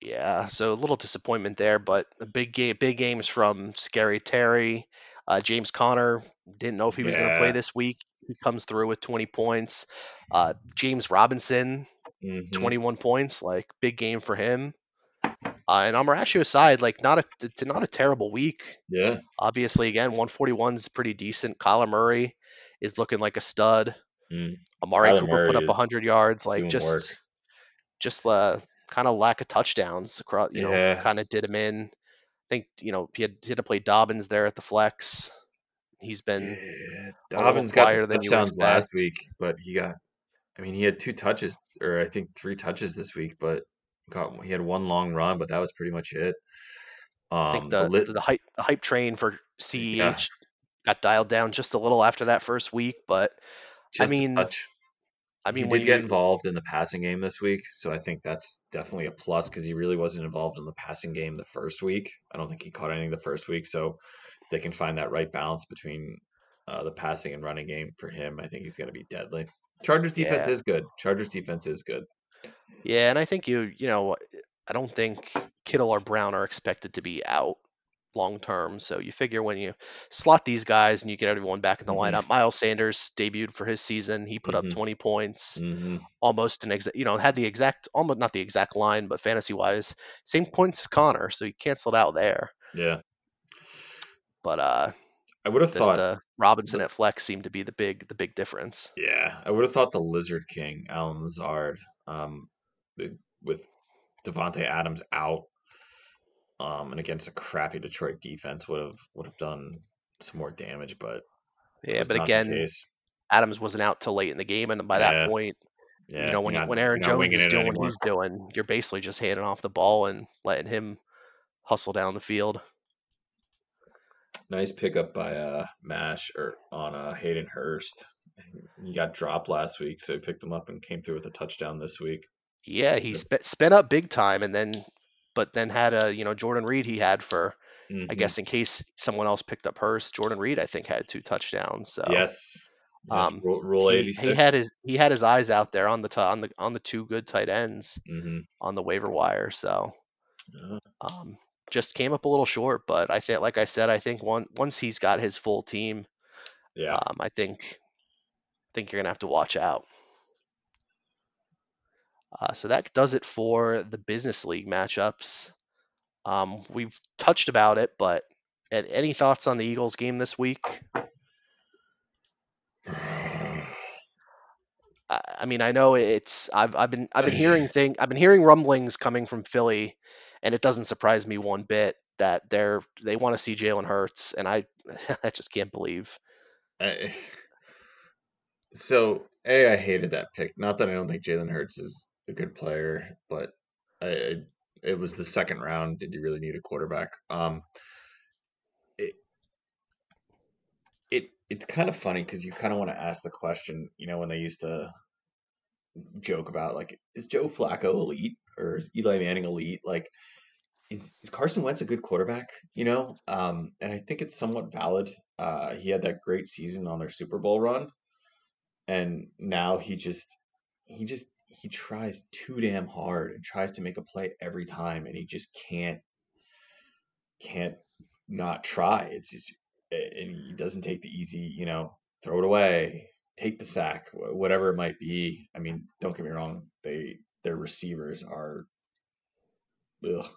Yeah, so a little disappointment there, but the big games from Scary Terry. James Conner, didn't know if he was going to play this week. He comes through with 20 points. James Robinson, 21 points, like big game for him. And on Marashio's side, like not a terrible week. Yeah. Obviously, again, 141 is pretty decent. Kyler Murray is looking like a stud. Amari Cooper Murray put up 100 yards. Like just kind of lack of touchdowns across. You know, kind of did him in. I think he had to play Dobbins there at the flex. He's been Dobbins got the touchdowns last week, but he had two touches, or I think three touches this week, but he had one long run, but that was pretty much it. I think the hype train for CEH got dialed down just a little after that first week, but he did get involved in the passing game this week, so I think that's definitely a plus because he really wasn't involved in the passing game the first week. I don't think he caught anything the first week, so they can find that right balance between the passing and running game for him. I think he's going to be deadly. Chargers defense is good. Yeah, and I think I don't think Kittle or Brown are expected to be out long term. So you figure when you slot these guys and you get everyone back in the lineup, Miles Sanders debuted for his season. He put up 20 points, almost an exact, had the exact, almost not the exact line, but fantasy wise, same points as Connor. So he canceled out there. Yeah. But I would have thought the Robinson at flex seemed to be the big difference. Yeah, I would have thought the Lizard King, Alan Lazard, with Devontae Adams out, and against a crappy Detroit defense would have done some more damage. But yeah, but again, Adams wasn't out till late in the game, and by that point, when Aaron Jones is doing what he's doing, you're basically just handing off the ball and letting him hustle down the field. Nice pickup by Mash on Hayden Hurst. He got dropped last week, so he picked him up and came through with a touchdown this week. Yeah, he sped up big time, but then had a Jordan Reed he had for I guess in case someone else picked up Hurst. Jordan Reed I think had two touchdowns. So yes. Rule 86. He had his eyes out there on the two good tight ends on the waiver wire. So. Just came up a little short, but I think, like I said, once he's got his full team, I think you're going to have to watch out. So that does it for the business league matchups. We've touched about it, but any thoughts on the Eagles game this week? I mean, I know I've been hearing rumblings coming from Philly. And it doesn't surprise me one bit that they want to see Jalen Hurts, and I just can't believe. I hated that pick. Not that I don't think Jalen Hurts is a good player, but it was the second round. Did you really need a quarterback? It's kind of funny because you kind of want to ask the question. When they used to joke about is Joe Flacco elite? Or is Eli Manning elite? Is Carson Wentz a good quarterback? And I think it's somewhat valid. He had that great season on their Super Bowl run, and now he tries too damn hard and tries to make a play every time, and he just can't not try. It's just, and he doesn't take the easy, throw it away, take the sack, whatever it might be. I mean, don't get me wrong, their receivers are the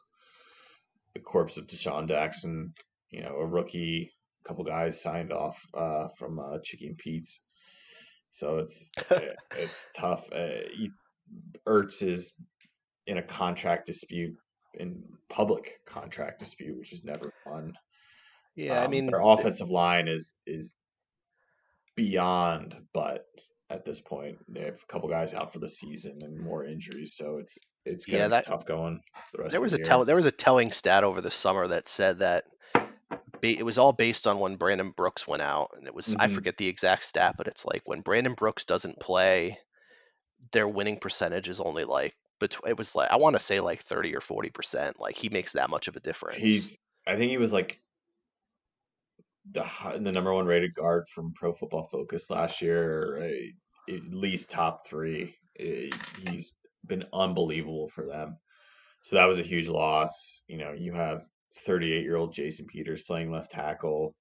corpse of Deshaun Jackson, a rookie, a couple guys signed off from Chicken Pete's. So it's tough. Ertz is in a contract dispute, in public contract dispute, which is never fun. Yeah, their offensive line is beyond, but at this point, they have a couple guys out for the season and more injuries, so it's going to be tough going for the rest of the year. There was a telling stat over the summer that said that it was all based on when Brandon Brooks went out, and it was I forget the exact stat, but it's when Brandon Brooks doesn't play, their winning percentage is only it was I want to say 30 or 40%. He makes that much of a difference. I think he was the number one rated guard from Pro Football Focus last year, at least top three. He's been unbelievable for them. So that was a huge loss. You have 38-year-old Jason Peters playing left tackle.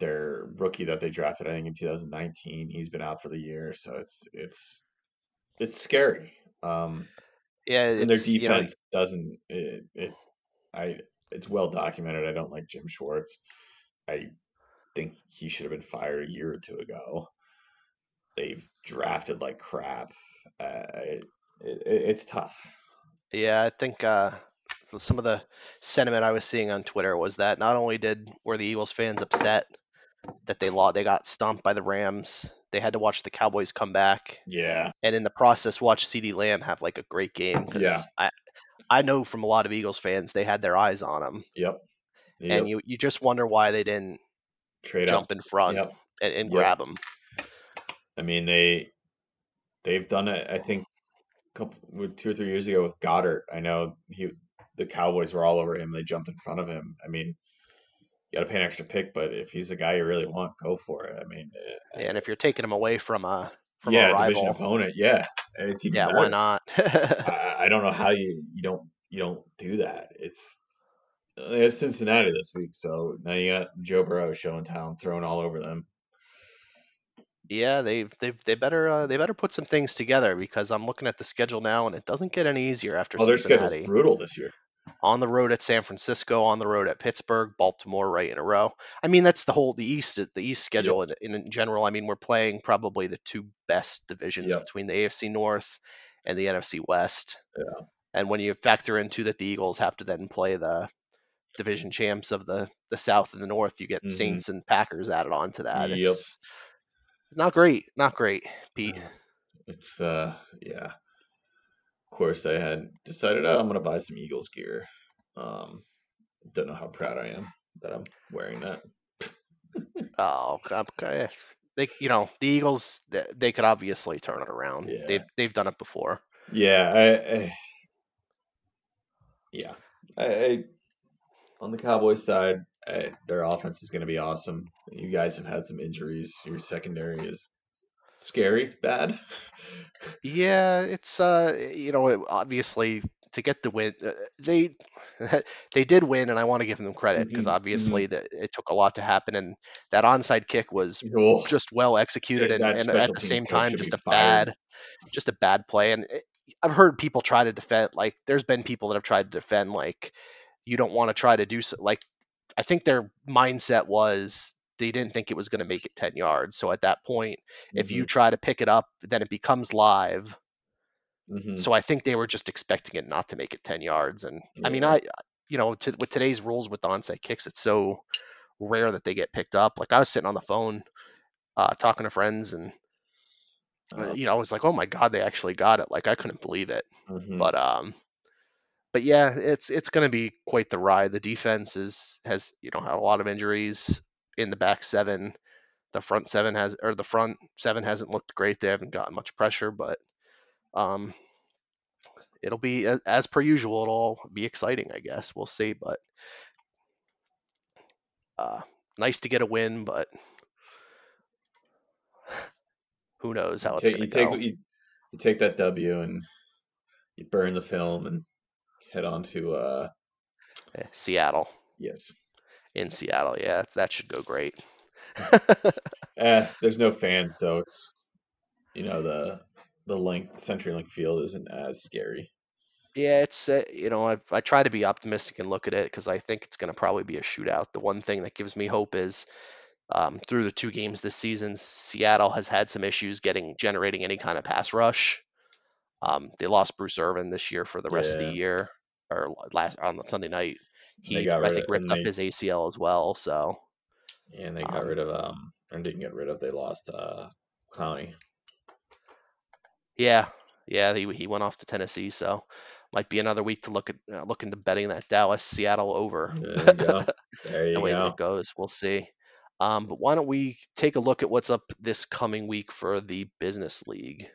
their rookie that they drafted, I think in 2019, he's been out for the year. So it's scary. And their defense it's well documented. I don't like Jim Schwartz. I think he should have been fired a year or two ago. They've drafted like crap. It's tough. Yeah, I think some of the sentiment I was seeing on Twitter was that not only were the Eagles fans upset that they got stomped by the Rams, they had to watch the Cowboys come back. Yeah, and in the process, watch CeeDee Lamb have like a great game. Yeah, I know from a lot of Eagles fans they had their eyes on him. Yep. And you just wonder why they didn't jump up in front and grab him. I mean, they've done it. I think two or three years ago with Goddard. I know the Cowboys were all over him. They jumped in front of him. I mean, you got to pay an extra pick, but if he's the guy you really want, go for it. I mean, and if you're taking him away from a rival division opponent, it's even better. Why not? I don't know how you don't do that. They have Cincinnati this week, so now you got Joe Burrow showing town, throwing all over them. Yeah, they better put some things together because I'm looking at the schedule now and it doesn't get any easier after Cincinnati. Their schedule's brutal this year. On the road at San Francisco, on the road at Pittsburgh, Baltimore right in a row. I mean, that's the East schedule in general. I mean, we're playing probably the two best divisions between the AFC North and the NFC West. Yeah. And when you factor into that the Eagles have to then play the division champs of the South and the North, you get Saints and Packers added on to that. It's Not great, Pete. It's Of course, I had decided I'm gonna buy some Eagles gear. Don't know how proud I am that I'm wearing that. Okay. The Eagles, they could obviously turn it around. Yeah. They've done it before. Yeah, I on the Cowboys side. Their offense is going to be awesome. You guys have had some injuries. Your secondary is scary, bad. Yeah, it's obviously to get the win, they did win, and I want to give them credit because obviously it took a lot to happen, and that onside kick was just well executed, and at the same time just a bad play. And I've heard people try to defend, like there's been people that have tried to defend, like you don't want to try to do so, like. I think their mindset was they didn't think it was going to make it 10 yards. So at that point, if you try to pick it up, then it becomes live. So I think they were just expecting it not to make it 10 yards. And I mean, with today's rules with onside kicks, it's so rare that they get picked up. Like I was sitting on the phone talking to friends and, I was like, oh my God, they actually got it. Like I couldn't believe it. But yeah, it's going to be quite the ride. The defense has had a lot of injuries in the back seven. The front seven hasn't looked great. They haven't gotten much pressure, but it'll be as per usual. It'll be exciting, I guess. We'll see, but nice to get a win, but who knows how it's going to go. You take that W and you burn the film and head on to Seattle. Yes. In Seattle, yeah. That should go great. There's no fans, so it's the CenturyLink Field isn't as scary. Yeah, it's I try to be optimistic and look at it because I think it's going to probably be a shootout. The one thing that gives me hope is through the two games this season, Seattle has had some issues generating any kind of pass rush. They lost Bruce Irvin this year for the rest of the year. Or on Sunday night, he ripped up his ACL as well. So, and they got rid of and didn't get rid of. They lost Clowney. Yeah, he went off to Tennessee. So, might be another week to look into betting that Dallas Seattle over. There you go. The way that it goes, we'll see. But why don't we take a look at what's up this coming week for the business league?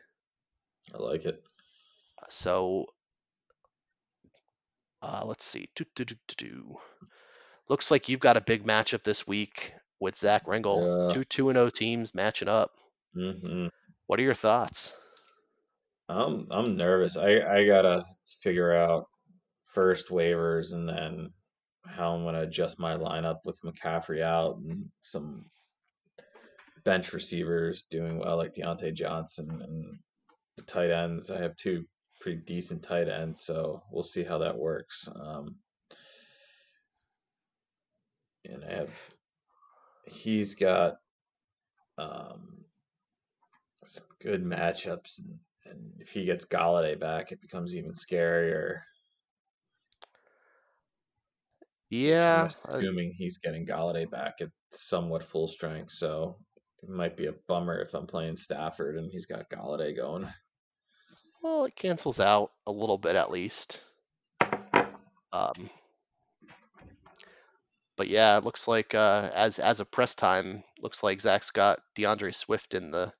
I like it. So, let's see. Looks like you've got a big matchup this week with Zach Ringel. Two 2-0 teams matching up. What are your thoughts? I'm nervous. I got to figure out first waivers and then how I'm going to adjust my lineup with McCaffrey out and some bench receivers doing well, like Deontay Johnson, and the tight ends. I have two pretty decent tight ends, so we'll see how that works. And I have, he's got some good matchups, and if he gets Galladay back, it becomes even scarier. Yeah, I'm assuming he's getting Galladay back at somewhat full strength, so it might be a bummer if I'm playing Stafford and he's got Galladay going. Well, it cancels out a little bit at least. But yeah, it looks like as of press time, looks like Zach's got DeAndre Swift in the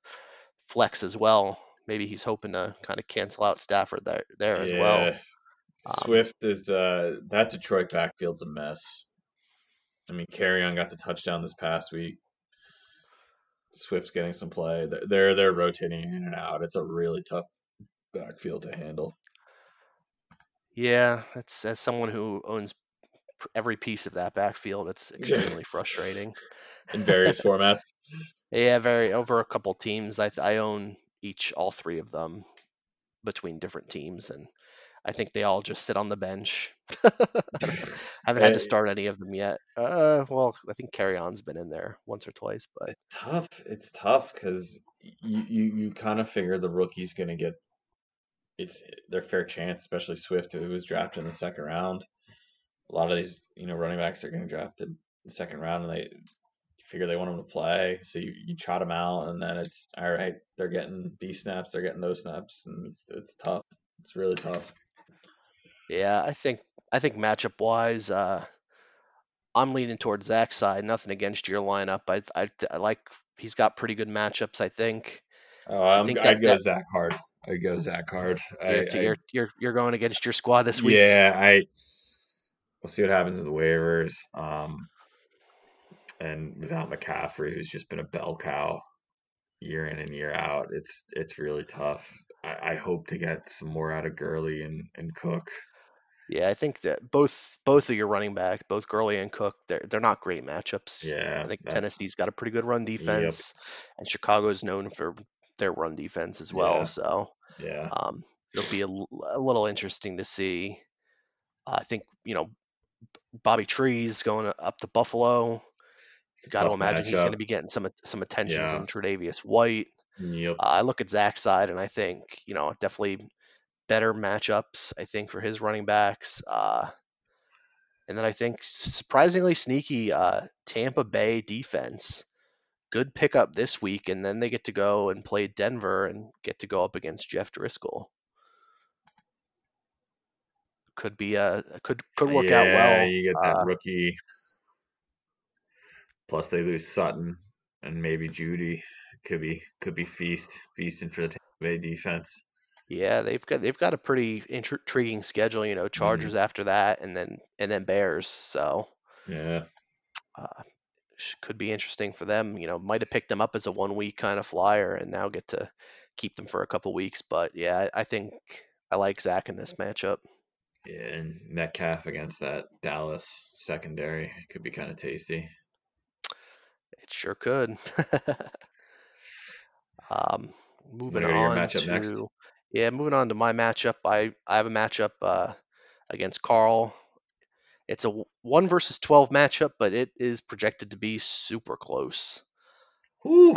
flex as well. Maybe he's hoping to kind of cancel out Stafford there as well. Swift is that Detroit backfield's a mess. I mean, Carrion got the touchdown this past week. Swift's getting some play. They're rotating in and out. It's a really tough backfield to handle. Yeah, that's, as someone who owns every piece of that backfield, it's extremely frustrating. In various formats. Yeah, over a couple teams. I own all three of them between different teams, and I think they all just sit on the bench. I haven't had to start any of them yet. Well, I think Carry-On's been in there once or twice, but it's tough because you kind of figure the rookie's going to get it's their fair chance, especially Swift, who was drafted in the second round. A lot of these, running backs are going to draft in the second round, and they figure they want them to play. So you trot them out, and then it's all right. They're getting these snaps, they're getting those snaps, and it's tough. It's really tough. Yeah, I think matchup wise, I'm leaning towards Zach's side. Nothing against your lineup. I like he's got pretty good matchups. I think. Oh, I'd go Zach hard. You're going against your squad this week. Yeah, We'll see what happens with the waivers. And without McCaffrey, who's just been a bell cow year in and year out, it's really tough. I hope to get some more out of Gurley and Cook. Yeah, I think that both of your running backs, both Gurley and Cook, they're not great matchups. Yeah, I think Tennessee's got a pretty good run defense, and Chicago's known for their run defense as well. Yeah. So yeah, it'll be a little interesting to see. I think Bobby Trees going up to Buffalo. Got to imagine he's going to be getting some attention from Tre'Davious White. Yep. I look at Zach's side, and I think definitely better matchups. I think for his running backs, and then I think surprisingly sneaky Tampa Bay defense. Good pickup this week, and then they get to go and play Denver and get to go up against Jeff Driscoll. Could be could work out well. Yeah, you get that rookie. Plus, they lose Sutton and maybe Judy. Could be feasting for the Tampa Bay defense. Yeah, they've got a pretty intriguing schedule. Chargers after that, and then Bears. So yeah, could be interesting for them. Might have picked them up as a 1 week kind of flyer, and now get to keep them for a couple weeks. But yeah, I think I like Zach in this matchup. Yeah, and Metcalf against that Dallas secondary could be kind of tasty. It sure could. Moving on to my matchup. I have a matchup against Carl. It's a 1 versus 12 matchup, but it is projected to be super close. Ooh,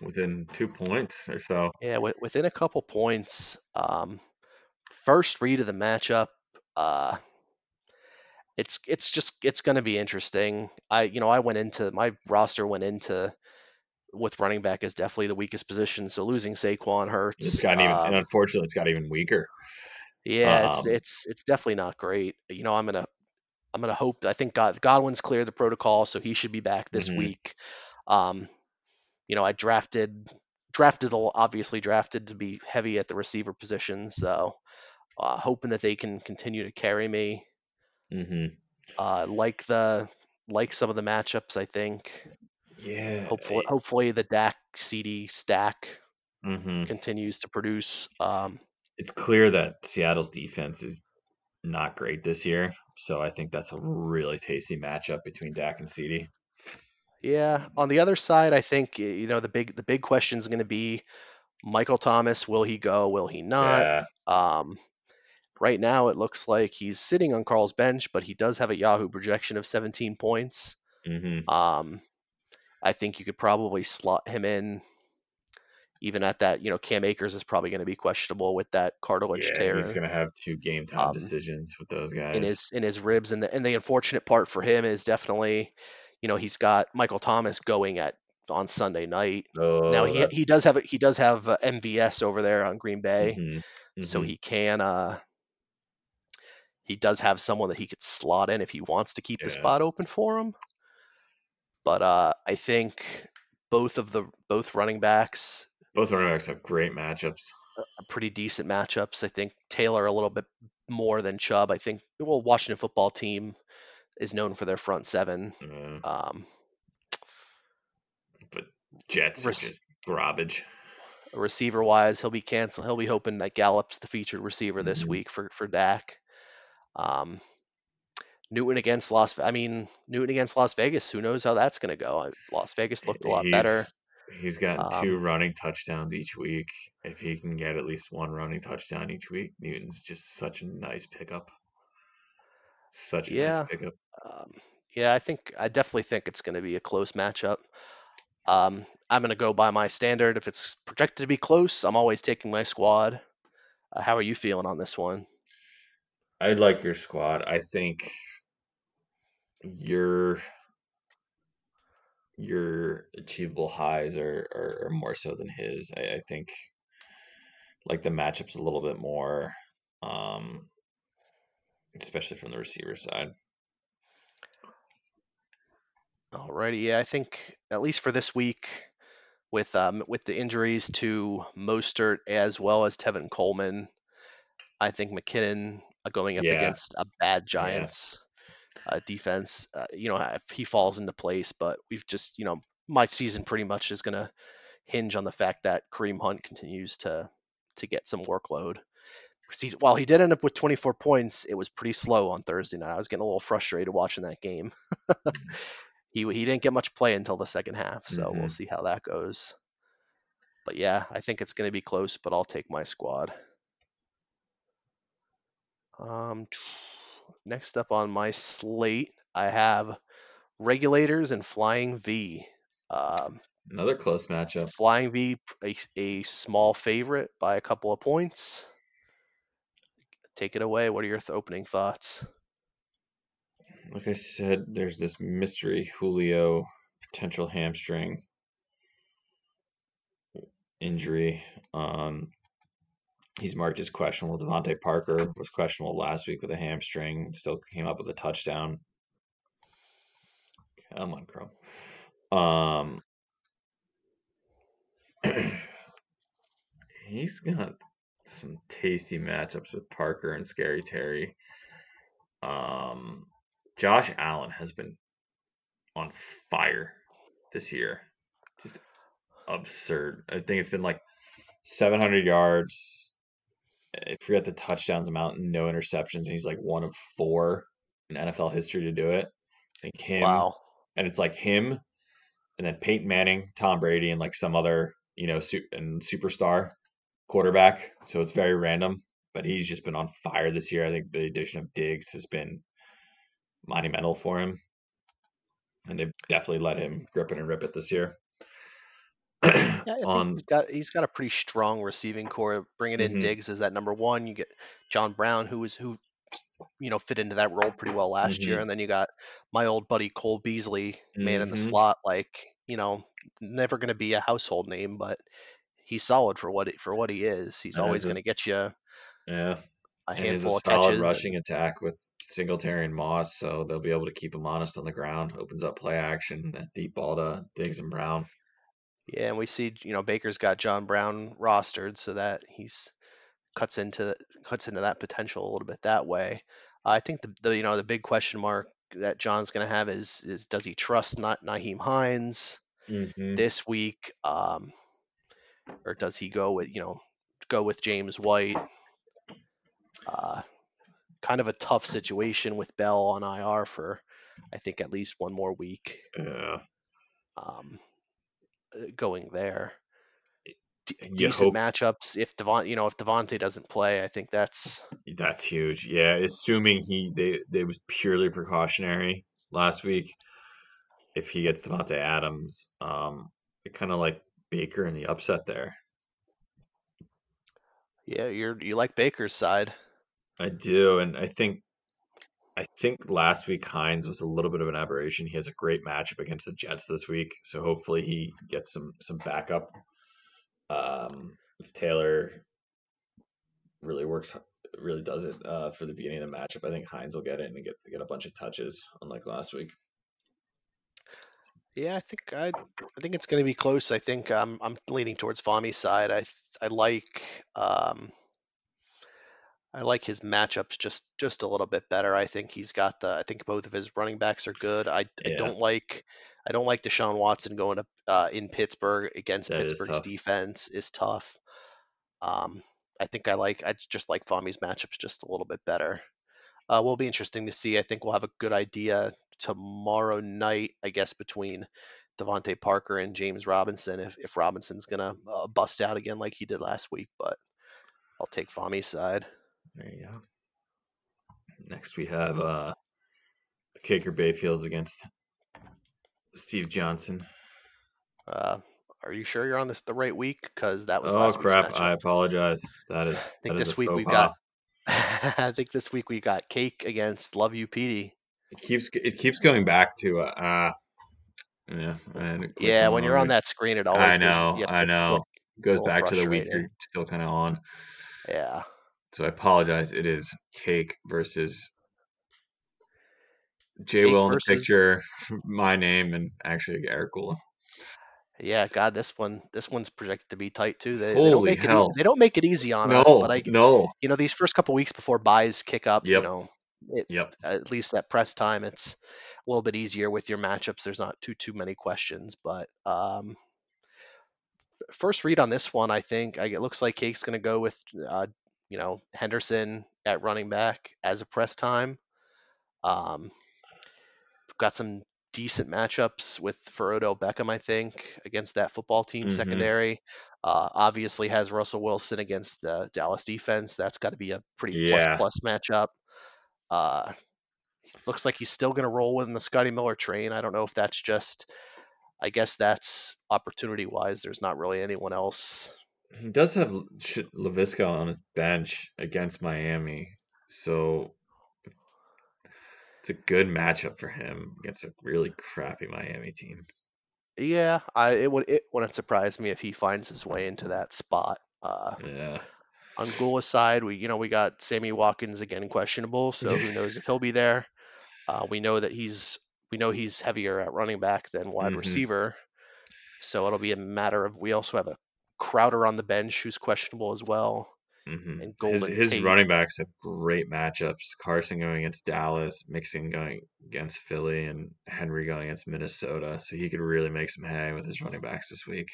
within 2 points or so. Yeah, within a couple points. First read of the matchup. It's going to be interesting. My roster went into with running back is definitely the weakest position. So losing Saquon hurts. And unfortunately, it's got even weaker. Yeah, it's definitely not great. I'm gonna hope. I think Godwin's cleared the protocol, so he should be back this week. I drafted to be heavy at the receiver position. So hoping that they can continue to carry me. Like some of the matchups, I think. Yeah. Hopefully the Dak CeeDee stack continues to produce. It's clear that Seattle's defense is not great this year, so I think that's a really tasty matchup between Dak and CeeDee. Yeah. On the other side, I think the big question is going to be Michael Thomas. Will he go? Will he not? Yeah. Right now, it looks like he's sitting on Carl's bench, but he does have a Yahoo projection of 17 points. Mm-hmm. I think you could probably slot him in, even at that. Cam Akers is probably going to be questionable with that cartilage tear. He's going to have two game time decisions with those guys in his ribs, and the unfortunate part for him is definitely, he's got Michael Thomas going on Sunday night. Oh, now he does have MVS over there on Green Bay, mm-hmm. so he can. He does have someone that he could slot in if he wants to keep the spot open for him. But I think both running backs have great matchups, pretty decent matchups. I think Taylor a little bit more than Chubb. I think Washington football team is known for their front seven. Yeah. But Jets are just garbage. Receiver wise, he'll be canceled. He'll be hoping that Gallup's the featured receiver this week for Dak. Newton against Las Vegas. Who knows how that's going to go? Las Vegas looked a lot better. He's gotten two running touchdowns each week. If he can get at least one running touchdown each week, Newton's just such a nice pickup. I definitely think it's going to be a close matchup. I'm going to go by my standard. If it's projected to be close, I'm always taking my squad. How are you feeling on this one? I like your squad. I think your achievable highs are more so than his. I think like the matchups a little bit more, especially from the receiver side. Alrighty, I think at least for this week, with the injuries to Mostert as well as Tevin Coleman, I think McKinnon going up against a bad Giants defense, if he falls into place. But we've just, my season pretty much is going to hinge on the fact that Kareem Hunt continues to get some workload. While he did end up with 24 points, it was pretty slow on Thursday night. I was getting a little frustrated watching that game. He didn't get much play until the second half, so we'll see how that goes. But I think it's going to be close, but I'll take my squad. Next up on my slate, I have Regulators and Flying V. Another close matchup. Flying V, a small favorite by a couple of points. Take it away. What are your opening thoughts? Like I said, there's this mystery Julio potential hamstring injury. He's marked as questionable. Devontae Parker was questionable last week with a hamstring. Still came up with a touchdown. Come on, girl. He's got some tasty matchups with Parker and Scary Terry. Josh Allen has been on fire this year. Just absurd. I think it's been like 700 yards. I forget the touchdowns amount, no interceptions, and he's like one of four in NFL history to do it. I think him, and it's like him, and then Peyton Manning, Tom Brady, and like some other superstar quarterback. So it's very random, but he's just been on fire this year. I think the addition of Diggs has been monumental for him, and they've definitely let him grip it and rip it this year. He's got a pretty strong receiving core. Bringing in Diggs as that number one. You get John Brown, who fit into that role pretty well last year, and then you got my old buddy Cole Beasley, man in the slot. Never going to be a household name, but he's solid for what he is. He's always going to get you. Yeah, a handful of solid catches. Rushing attack with Singletary and Moss, so they'll be able to keep him honest on the ground. Opens up play action, that deep ball to Diggs and Brown. Yeah, and we see, Baker's got John Brown rostered, so that he's cuts into that potential a little bit that way. I think the big question mark that John's going to have is does he trust Nyheim Hines this week, or does he go with James White? Kind of a tough situation with Bell on IR for I think at least one more week. Yeah. going there. Decent matchups. If Devontae doesn't play, I think that's huge. Yeah, assuming they was purely precautionary last week. If he gets Devontae Adams, it kind of like Baker in the upset there. Yeah, you like Baker's side. I do, and I think last week Hines was a little bit of an aberration. He has a great matchup against the Jets this week, so hopefully he gets some backup. If Taylor really does it for the beginning of the matchup, I think Hines will get it and get a bunch of touches, unlike last week. Yeah, I think it's going to be close. I think I'm leaning towards Fahmy's side. I like his matchups just a little bit better. I think both of his running backs are good. I don't like Deshaun Watson going to in Pittsburgh against Pittsburgh's defense is tough. I just like Fahmy's matchups just a little bit better. Will be interesting to see. I think we'll have a good idea tomorrow night, I guess, between Devontae Parker and James Robinson, if Robinson's gonna bust out again like he did last week. But I'll take Fahmy's side. There you go. Next we have the Kicker Bayfields against Steve Johnson. Are you sure you're on the right week? Because that was last week's matchup. I apologize. I think this week we got Cake against Love You PD. It keeps going back to when you're on that screen, it always. I know. It goes back to the week you're still kind of on. Yeah. So I apologize. It is Cake versus J. Will in the picture, my name, and actually Eric Gula. Yeah, God, this one's projected to be tight too. They don't make it easy on us. But these first couple weeks before buys kick up, at least at press time, it's a little bit easier with your matchups. There's not too many questions, but first read on this one, I think it looks like Cake's going to go with Henderson at running back as a press time. Got some decent matchups for Odell Beckham, I think, against that football team secondary. Obviously has Russell Wilson against the Dallas defense. That's got to be a pretty plus-plus matchup. It looks like he's still going to roll within the Scotty Miller train. I don't know if that's just – I guess that's opportunity-wise. There's not really anyone else. He does have Laviska on his bench against Miami, so – it's a good matchup for him against a really crappy Miami team. Yeah, it wouldn't surprise me if he finds his way into that spot. On Gula's side, we got Sammy Watkins again questionable, so who knows if he'll be there. We know he's heavier at running back than wide receiver, so it'll be a matter of. We also have a Crowder on the bench who's questionable as well. And his running backs have great matchups. Carson going against Dallas, Mixon going against Philly, and Henry going against Minnesota. So he could really make some hay with his running backs this week.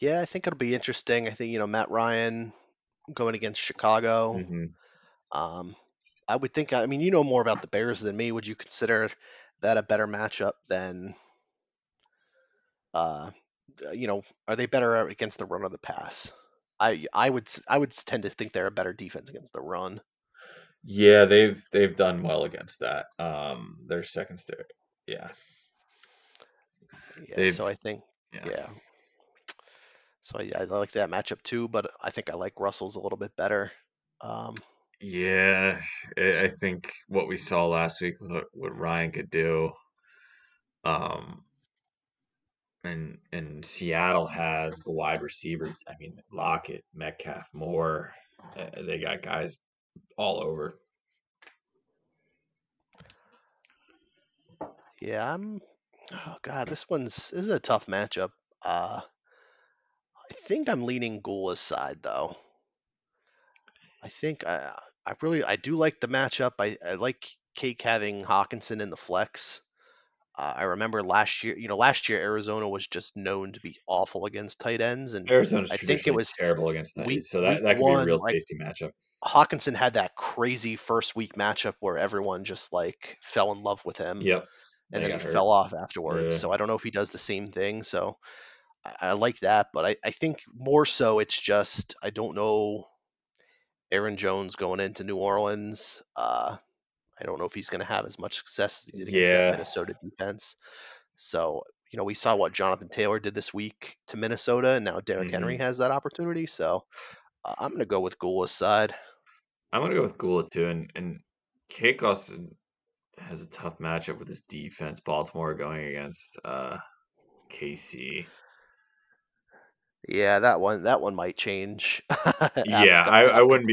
Yeah, I think it'll be interesting. I think, Matt Ryan going against Chicago. I would think, you know more about the Bears than me. Would you consider that a better matchup than are they better against the run or the pass? I would tend to think they're a better defense against the run. Yeah, they've done well against that. Their second stare. I like that matchup too, but I think I like Russell's a little bit better. I think what we saw last week with what Ryan could do. And Seattle has the wide receiver. Lockett, Metcalf, Moore. They got guys all over. Yeah, this is a tough matchup. I think I'm leaning Gula's side though. I think I do like the matchup. I like Cake having Hawkinson in the flex. I remember last year Arizona was just known to be awful against tight ends, and Arizona's I think it was terrible against tight ends. So that could be a real tasty matchup. Hawkinson had that crazy first week matchup where everyone just fell in love with him. Yep. and then he hurt. Fell off afterwards. Yeah. So I don't know if he does the same thing. So I like that, but I think more so it's just, I don't know, Aaron Jones going into New Orleans. I don't know if he's going to have as much success as he did against that Minnesota defense. So, you know, we saw what Jonathan Taylor did this week to Minnesota, and now Derrick Henry has that opportunity. So I'm going to go with Gula's side. I'm going to go with Gula too, and Cake Austin has a tough matchup with his defense. Baltimore going against KC. Yeah, that one might change. I wouldn't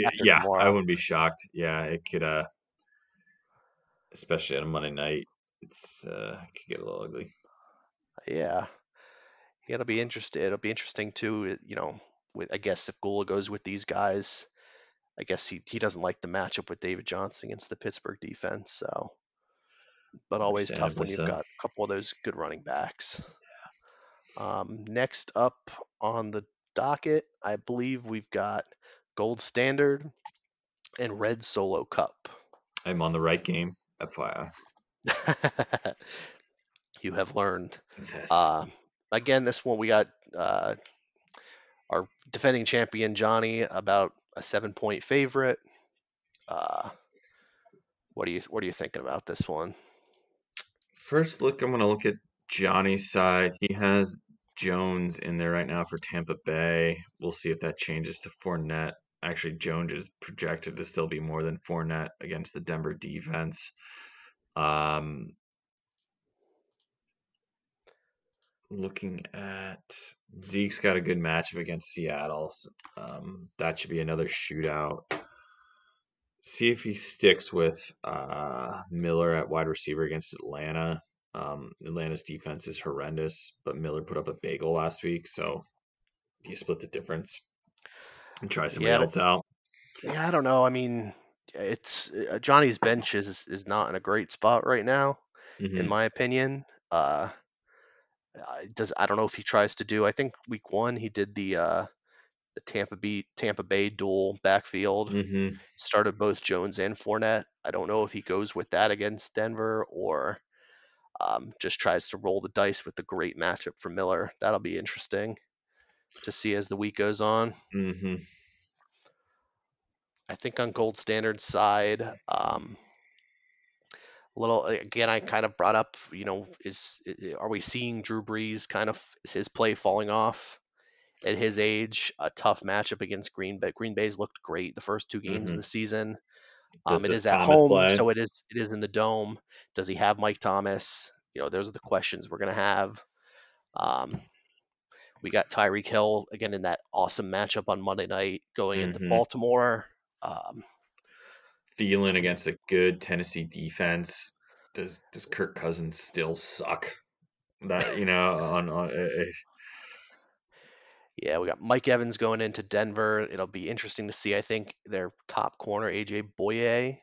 be shocked. Yeah, it could especially on a Monday night, it's it could get a little ugly. Yeah. It'll be interesting too, you know, with, I guess if Gula goes with these guys, I guess he doesn't like the matchup with David Johnson against the Pittsburgh defense, so but always tough when you've got a couple of those good running backs. Next up on the docket, I believe we've got Gold Standard and Red Solo Cup. I'm on the right game, FYI. You have learned. Yes. Again, this one we got our defending champion, Johnny, about a 7-point favorite. What are you thinking about this one? First look, I'm going to look at Johnny's side. He has Jones in there right now for Tampa Bay. We'll see if that changes to Fournette. Actually, Jones is projected to still be more than Fournette against the Denver defense. Looking at Zeke's got a good matchup against Seattle. So, that should be another shootout. See if he sticks with Miller at wide receiver against Atlanta. Atlanta's defense is horrendous, but Miller put up a bagel last week, so you split the difference and try somebody else out. Yeah, I don't know. I mean, it's Johnny's bench is not in a great spot right now, in my opinion. I don't know if he tries to do. I think week one he did the Tampa Bay dual backfield, started both Jones and Fournette. I don't know if he goes with that against Denver or. Just tries to roll the dice with the great matchup for Miller. That'll be interesting to see as the week goes on. I think on Gold Standard side, I kind of brought up, you know, are we seeing Drew Brees is his play falling off at his age? A tough matchup against Green Bay. Green Bay's looked great the first two games of the season. It is at home, so it is in the dome. Does he have Mike Thomas? You know, those are the questions we're going to have. We got Tyreek Hill, again, in that awesome matchup on Monday night going into Baltimore. Thielen against a good Tennessee defense. Does Kirk Cousins still suck? That, you know, Yeah, we got Mike Evans going into Denver. It'll be interesting to see. I think their top corner, AJ Boye,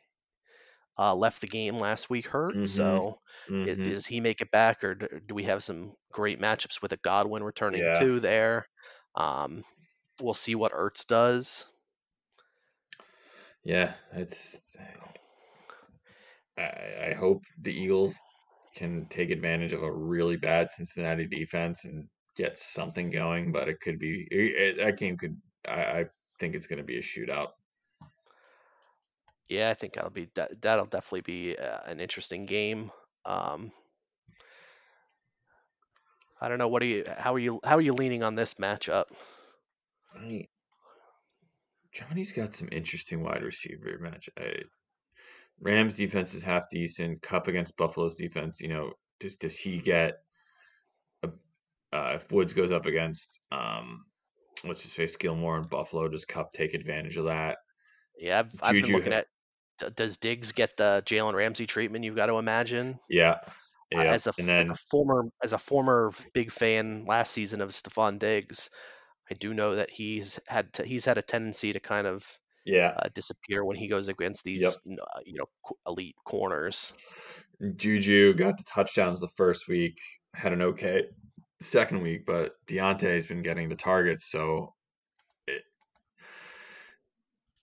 left the game last week hurt. So does he make it back, or do we have some great matchups with a Godwin returning too there? We'll see what Ertz does. Yeah, I hope the Eagles can take advantage of a really bad Cincinnati defense and get something going, but it could be that game could. I think it's going to be a shootout. Yeah, I think that'll definitely be an interesting game. I don't know. How are you leaning on this matchup? Johnny's got some interesting wide receiver match. Rams defense is half decent. Cup against Buffalo's defense. You know, does he get? If Woods goes up against, Gilmore and Buffalo, does Kupp take advantage of that? Yeah, I've been looking at, does Diggs get the Jalen Ramsey treatment? You've got to imagine. Yeah. As a former big fan last season of Stephon Diggs, I do know that he's had a tendency to kind of disappear when he goes against these elite corners. Juju got the touchdowns the first week, had an okay second week, but Deontay's been getting the targets, so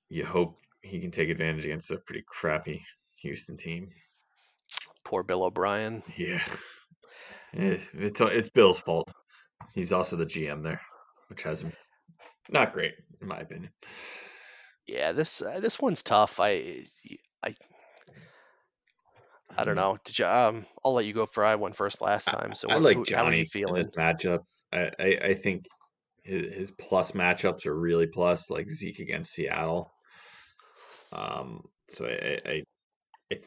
you hope he can take advantage against a pretty crappy Houston team. Poor Bill O'Brien. Yeah. It's Bill's fault. He's also the GM there, which has him not great, in my opinion. Yeah, this one's tough. I don't know. Did you? I'll let you go for I won first last time. So I like Johnny feeling this matchup. I think his plus matchups are really plus, like Zeke against Seattle. So I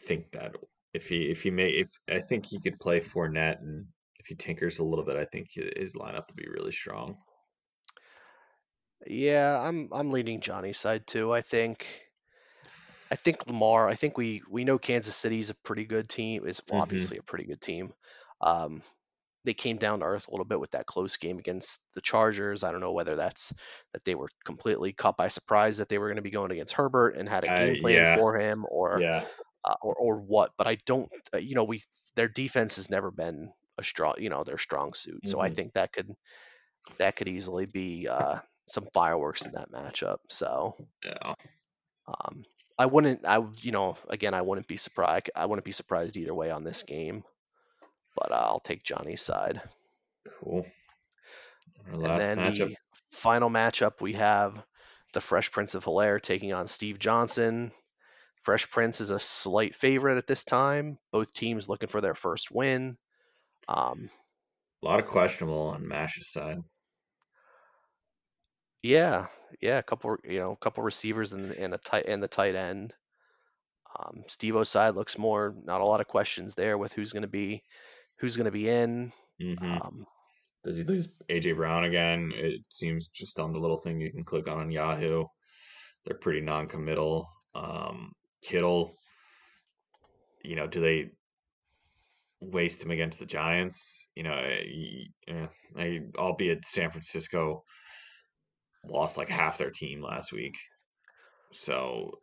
think that I think he could play Fournette, and if he tinkers a little bit, I think his lineup will be really strong. Yeah, I'm leaning Johnny's side too. I think Lamar. I think we know Kansas City is a pretty good team. Is obviously a pretty good team. They came down to earth a little bit with that close game against the Chargers. I don't know whether that's that they were completely caught by surprise that they were going to be going against Herbert and had a game plan for him, or what. But I don't. Their defense has never been a strong. Their strong suit. Mm-hmm. So I think that could easily be some fireworks in that matchup. So yeah. I wouldn't be surprised. I wouldn't be surprised either way on this game, but I'll take Johnny's side. Cool. And then the final matchup, we have the Fresh Prince of Hilaire taking on Steve Johnson. Fresh Prince is a slight favorite at this time. Both teams looking for their first win. A lot of questionable on Mash's side. Yeah, a couple receivers and the tight end. Steve-O's side looks more, not a lot of questions there with who's going to be in. Mm-hmm. Does he lose AJ Brown again? It seems just on the little thing you can click on Yahoo. They're pretty non-committal. Kittle, do they waste him against the Giants? Albeit San Francisco lost like half their team last week. So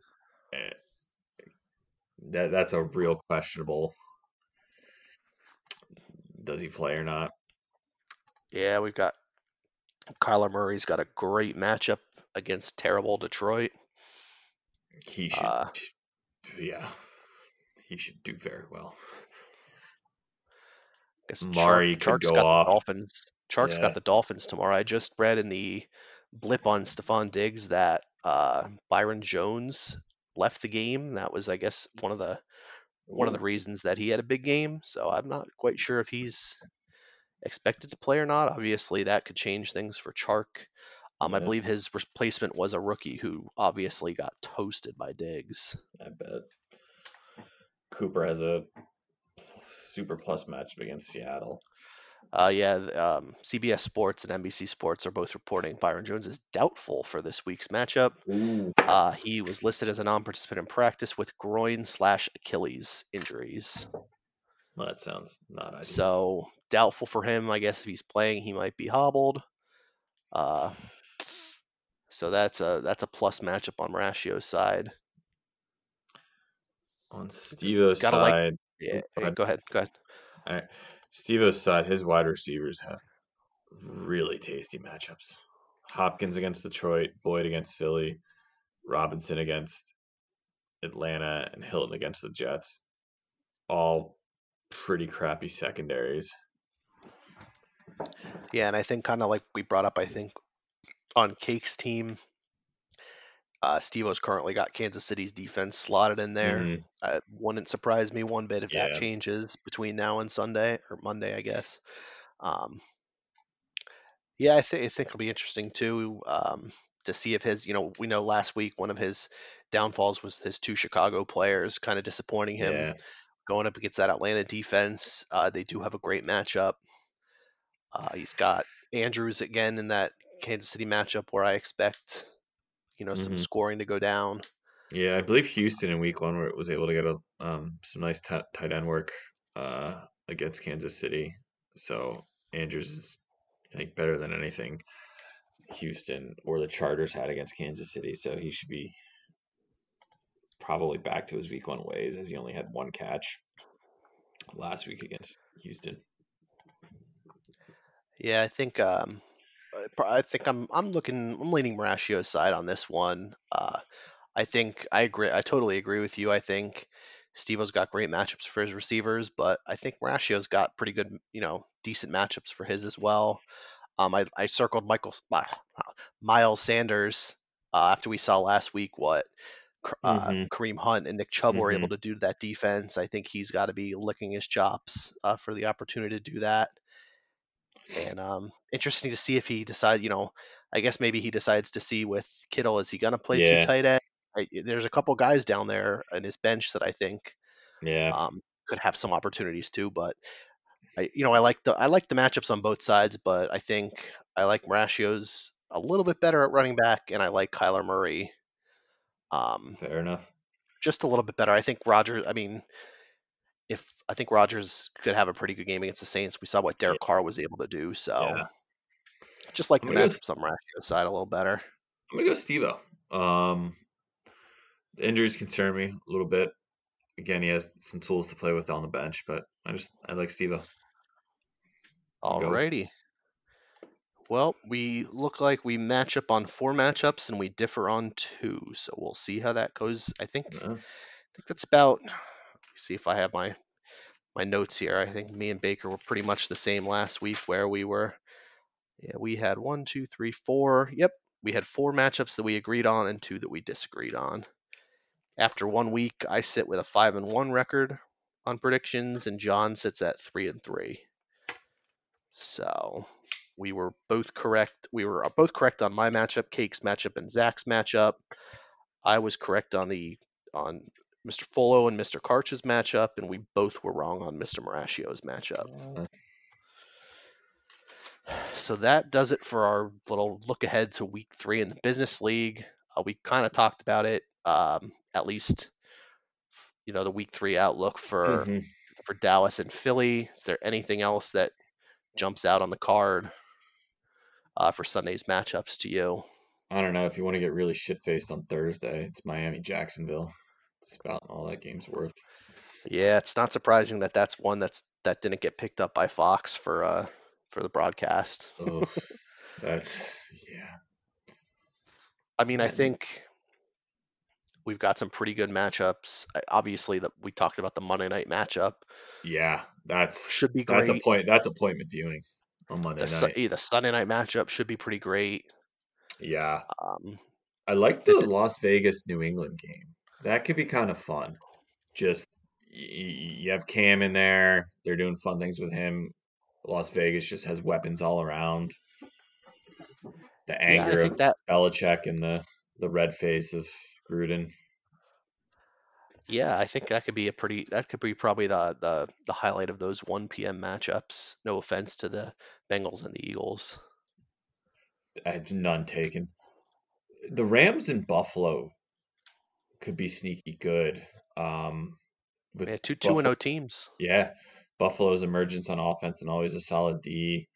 that's a real questionable. Does he play or not? Yeah, we've got Kyler Murray's got a great matchup against terrible Detroit. He should. He should do very well. I guess Murray could go off. Chark's got the Dolphins tomorrow. I just read in the blip on Stephon Diggs that Byron Jones left the game. That was, I guess, one of the reasons that he had a big game. So I'm not quite sure if he's expected to play or not. Obviously, that could change things for Chark. I believe his replacement was a rookie who obviously got toasted by Diggs. I bet Cooper has a super plus matchup against Seattle. CBS Sports and NBC Sports are both reporting Byron Jones is doubtful for this week's matchup. He was listed as a non-participant in practice with groin/Achilles injuries. Well, that sounds not ideal. So doubtful for him. I guess if he's playing, he might be hobbled. So that's a plus matchup on Maracio's side. On Steve-O's side, go ahead. All right. Steve-O's side, his wide receivers have really tasty matchups. Hopkins against Detroit, Boyd against Philly, Robinson against Atlanta, and Hilton against the Jets. All pretty crappy secondaries. Yeah, and I think kind of like we brought up, I think, on Cake's team, Steve-O's currently got Kansas City's defense slotted in there. Mm-hmm. Wouldn't surprise me one bit if that changes between now and Sunday or Monday, I guess. I think it'll be interesting too to see if his, we know last week one of his downfalls was his two Chicago players kind of disappointing him going up against that Atlanta defense. They do have a great matchup. He's got Andrews again in that Kansas City matchup where I expect some scoring to go down. Yeah, I believe Houston in week one where it was able to get some nice tight end work against Kansas City. So Andrews is, I think, better than anything Houston or the Chargers had against Kansas City. So he should be probably back to his week one ways, as he only had one catch last week against Houston. Yeah, I think I'm leaning Maracio's side on this one. I totally agree with you. I think Steve-O's got great matchups for his receivers, but I think Ratio's got pretty good, decent matchups for his as well. I circled Miles Sanders after we saw last week what Kareem Hunt and Nick Chubb were able to do to that defense. I think he's got to be licking his chops for the opportunity to do that. And interesting to see if he decides, I guess maybe he decides to see with Kittle, is he going to play two tight ends? There's a couple guys down there in his bench that I think could have some opportunities too, but I like the matchups on both sides, but I think I like Marashio's a little bit better at running back, and I like Kyler Murray. Fair enough. Just a little bit better. I think Rodgers. I think Rodgers could have a pretty good game against the Saints. We saw what Derek Carr was able to do, so just like the matchups on Marashio's side a little better. I'm gonna go Steve-O. The injuries concern me a little bit. Again, he has some tools to play with on the bench, but I like Steve-O. Alrighty. Well, we look like we match up on 4 matchups and we differ on 2, so we'll see how that goes. I think that's about. Let me see if I have my notes here. I think me and Baker were pretty much the same last week, where we were. Yeah, we had 1, 2, 3, 4. Yep, we had 4 matchups that we agreed on and 2 that we disagreed on. After 1 week, I sit with a 5-1 record on predictions, and John sits at 3-3. So we were both correct. We were both correct on my matchup, Cake's matchup, and Zach's matchup. I was correct on Mr. Fullo and Mr. Karch's matchup, and we both were wrong on Mr. Marashio's matchup. So that does it for our little look ahead to Week 3 in the Business League. We kind of talked about it. At least, the Week 3 outlook for Dallas and Philly. Is there anything else that jumps out on the card for Sunday's matchups to you? I don't know. If you want to get really shit-faced on Thursday, it's Miami-Jacksonville. It's about all that game's worth. Yeah, it's not surprising that that's one that didn't get picked up by Fox for the broadcast. Oh, I think we've got some pretty good matchups. Obviously, we talked about the Monday night matchup. Yeah, that's a point. That's appointment viewing on Monday night. The Sunday night matchup should be pretty great. Yeah, I like the Las Vegas New England game. That could be kind of fun. Just you have Cam in there; they're doing fun things with him. Las Vegas just has weapons all around. The anger of Belichick and the red face of Gruden. Yeah, I think that could be probably the highlight of those 1 p.m. matchups. No offense to the Bengals and the Eagles. I have none taken. The Rams and Buffalo could be sneaky good. With 2-0 teams. Yeah. Buffalo's emergence on offense and always a solid D.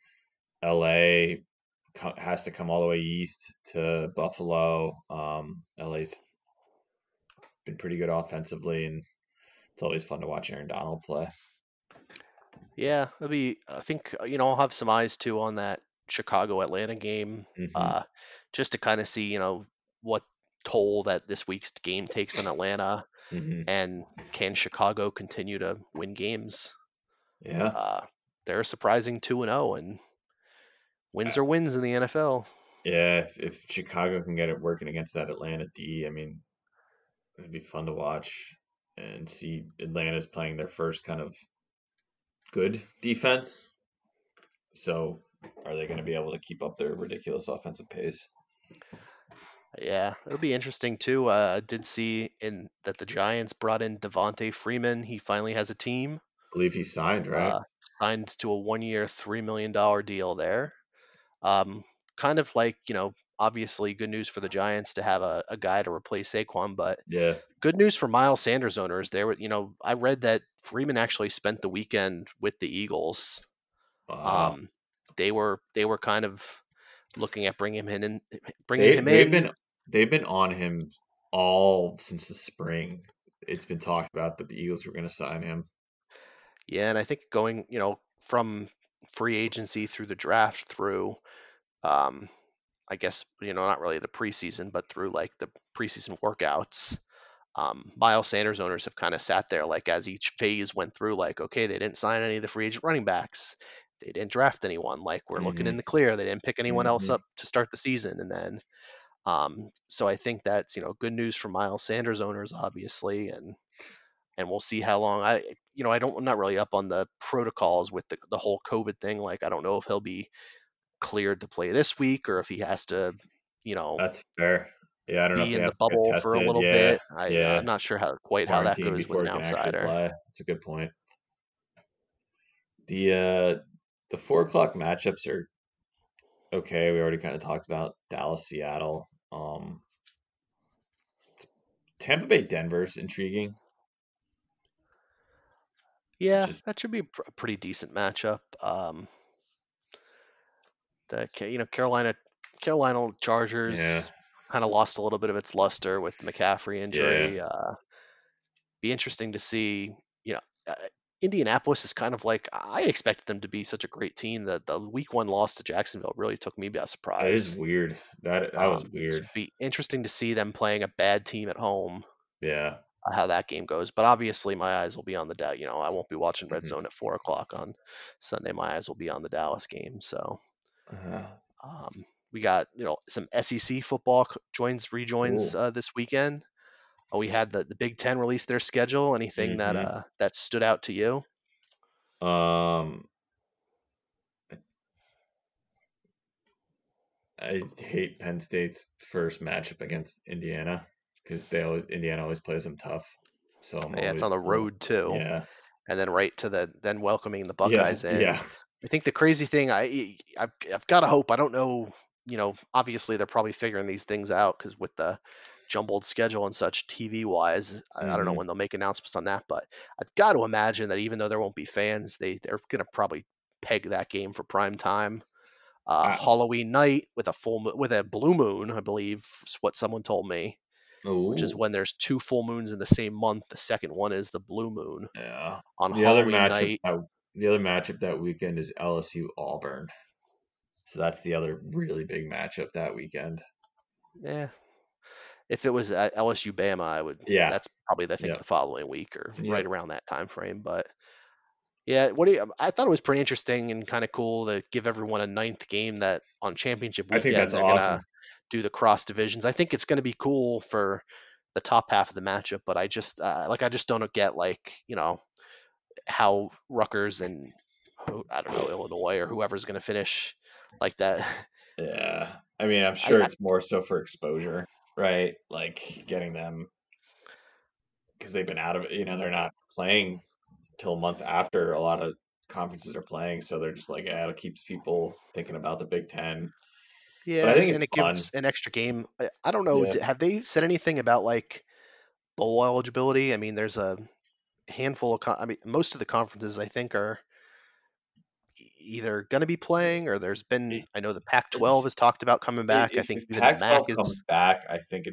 LA has to come all the way east to Buffalo. LA's been pretty good offensively, and it's always fun to watch Aaron Donald play. Yeah, I think I'll have some eyes too on that Chicago Atlanta game, just to kind of see what toll that this week's game takes on Atlanta, and can Chicago continue to win games? Yeah, they're a surprising 2-0, and wins are wins in the NFL. Yeah, if Chicago can get it working against that Atlanta D, it'd be fun to watch and see Atlanta's playing their first kind of good defense. So are they going to be able to keep up their ridiculous offensive pace? Yeah, it'll be interesting too. I did see that the Giants brought in Devontae Freeman. He finally has a team. I believe he signed, right? Signed to a 1-year, $3 million deal there. Kind of like, obviously, good news for the Giants to have a guy to replace Saquon, but good news for Miles Sanders owners. There, I read that Freeman actually spent the weekend with the Eagles. Wow. They were kind of looking at bringing him in. They've been on him all since the spring. It's been talked about that the Eagles were going to sign him. Yeah, and I think going, from free agency through the draft through, I guess, not really the preseason, but through like the preseason workouts, Miles Sanders owners have kind of sat there, like, as each phase went through, like, okay, they didn't sign any of the free agent running backs. They didn't draft anyone. Like, we're looking in the clear. They didn't pick anyone else up to start the season. And then, so I think that's, you know, good news for Miles Sanders owners, obviously. And we'll see how long I'm not really up on the protocols with the whole COVID thing. Like, I don't know if he'll be cleared to play this week or if he has to, that's fair. Yeah. I don't know. Be in the bubble for a little bit. I'm not sure how that goes with an outsider. That's a good point. The 4:00 matchups are okay. We already kind of talked about Dallas, Seattle. Tampa Bay, Denver's intriguing. Yeah, that should be a pretty decent matchup. Carolina Chargers kind of lost a little bit of its luster with McCaffrey injury. Be interesting to see. Indianapolis is kind of like, I expected them to be such a great team. The week one loss to Jacksonville really took me by surprise. That is weird. That was weird. It'd be interesting to see them playing a bad team at home. Yeah. How that game goes. But obviously my eyes will be on the Dallas. I won't be watching Red Zone at 4:00 on Sunday. My eyes will be on the Dallas game. So we got, some SEC football rejoins this weekend. We had the Big Ten release their schedule. Anything that stood out to you? I hate Penn State's first matchup against Indiana because Indiana always plays them tough. So it's on the road too. Yeah, and then right to then welcoming the Buckeyes in. Yeah, I think the crazy thing I've got to hope. I don't know. Obviously they're probably figuring these things out because with the jumbled schedule and such TV wise, I don't know when they'll make announcements on that, but I've got to imagine that even though there won't be fans, they're going to probably peg that game for prime time Halloween night with a blue moon, I believe is what someone told me, which is when there's two full moons in the same month. The second one is the blue moon on Halloween night. The other matchup that weekend is LSU Auburn. So that's the other really big matchup that weekend. Yeah. If it was at LSU Bama, I would. Yeah, that's probably the following week or right around that time frame. But I thought it was pretty interesting and kind of cool to give everyone a ninth game that on championship weekend. I think that's awesome. Gonna do the cross divisions. I think it's going to be cool for the top half of the matchup. But I just I just don't get how Rutgers and Illinois or whoever's going to finish like that. Yeah, I mean I'm sure it's more so for exposure. Right, like getting them because they've been out of they're not playing till a month after a lot of conferences are playing, so they're just like, it keeps people thinking about the Big Ten. Yeah, but I think it gives an extra game. I don't know. Yeah. Have they said anything about like bowl eligibility? I mean, there's a handful of. Most of the conferences I think are either going to be playing or there's been, I know the Pac-12 has talked about coming back. I think even Pac-12 the MAC comes back. I think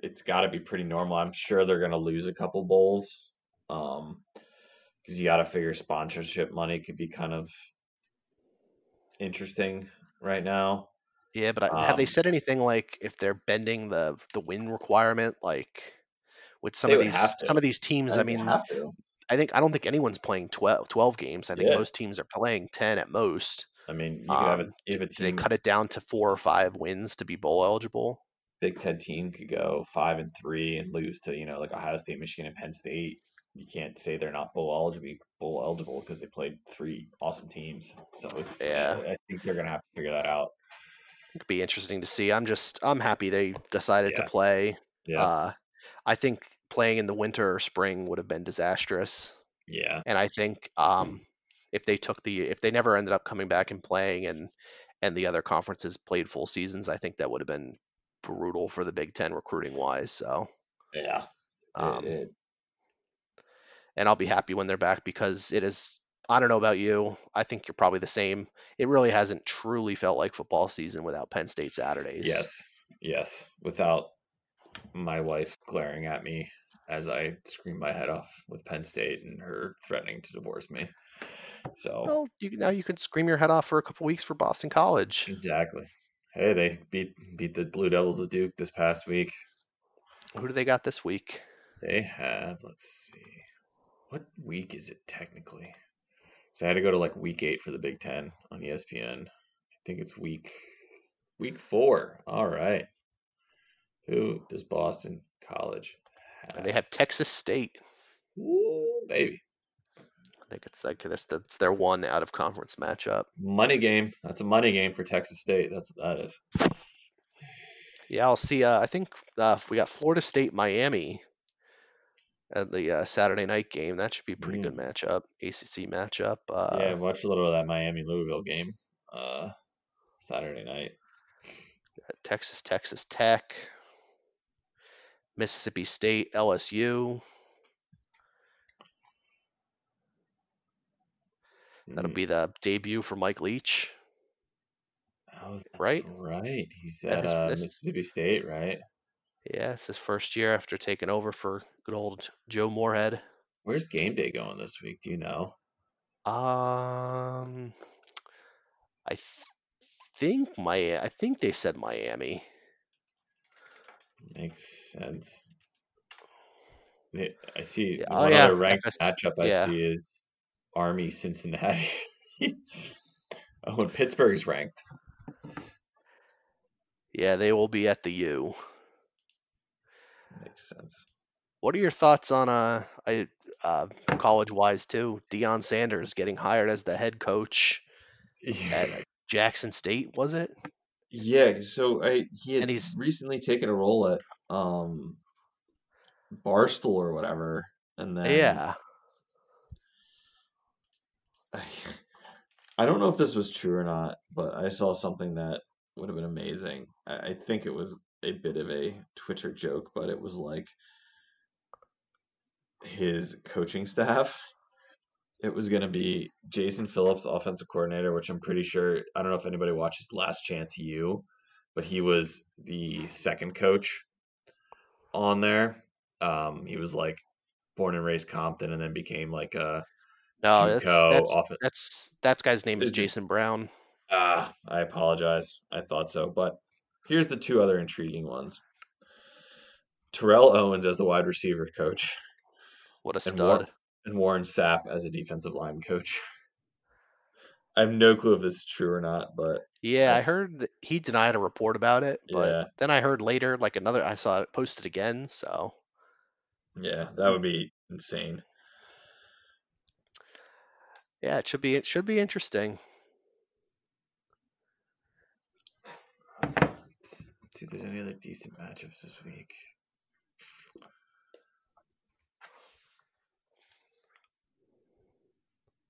it's got to be pretty normal. I'm sure they're going to lose a couple bowls because you got to figure sponsorship money could be kind of interesting right now. Yeah, but have they said anything like if they're bending the win requirement, like with some of these teams? Have to. I don't think anyone's playing 12 games. I think most teams are playing 10 at most. I mean, you could have a team. They cut it down to 4 or 5 wins to be bowl eligible. Big Ten team could go 5-3 and lose to like Ohio State, Michigan, and Penn State. You can't say they're not bowl eligible because they played 3 awesome teams. So it's I think they're gonna have to figure that out. It'd be interesting to see. I'm happy they decided to play. Yeah. I think playing in the winter or spring would have been disastrous. Yeah. And I think if they never ended up coming back and playing and the other conferences played full seasons, I think that would have been brutal for the Big Ten recruiting wise. So yeah. And I'll be happy when they're back because it is, I don't know about you. I think you're probably the same. It really hasn't truly felt like football season without Penn State Saturdays. Yes. Without my wife glaring at me as I scream my head off with Penn State and her threatening to divorce me. So well, now you could scream your head off for a couple weeks for Boston College. Exactly. Hey, they beat the Blue Devils of Duke this past week. Who do they got this week? They have, let's see. What week is it technically? So I had to go to like week 8 for the Big Ten on ESPN. I think it's week 4. All right. Who does Boston College have? And they have Texas State. Ooh, baby. I think it's like this. That's their one out of conference matchup. Money game. That's a money game for Texas State. That's what that is. Yeah, I'll see. I think if we got Florida State, Miami at the Saturday night game. That should be a pretty good matchup. ACC matchup. Yeah, watch a little of that Miami-Louisville game Saturday night. Texas Tech. Mississippi State, LSU. That'll be the debut for Mike Leach. Oh, that's right. He's at Mississippi State, right? Yeah, it's his first year after taking over for good old Joe Moorhead. Where's game day going this week? Do you know? I think they said Miami. Makes sense. I see other ranked matchup I see is Army Cincinnati. Oh, and Pittsburgh's ranked. Yeah, they will be at the U. Makes sense. What are your thoughts on college-wise too? Deion Sanders getting hired as the head coach at Jackson State, was it? Yeah, so he's recently taken a role at Barstool or whatever, and then I don't know if this was true or not, but I saw something that would have been amazing. I think it was a bit of a Twitter joke, but it was like his coaching staff. It was going to be Jason Phillips, offensive coordinator, which I'm pretty sure, I don't know if anybody watches Last Chance U, but he was the second coach on there. He was like born and raised Compton and then became like a that guy's name is Jason Brown. I apologize. I thought so. But here's the two other intriguing ones. Terrell Owens as the wide receiver coach. What a stud. And Warren Sapp as a defensive line coach. I have no clue if this is true or not, but... Yeah, I heard that he denied a report about it, but then I heard later, like I saw it posted again, so... Yeah, that would be insane. Yeah, it should be interesting. Let's see if there's any other decent matchups this week.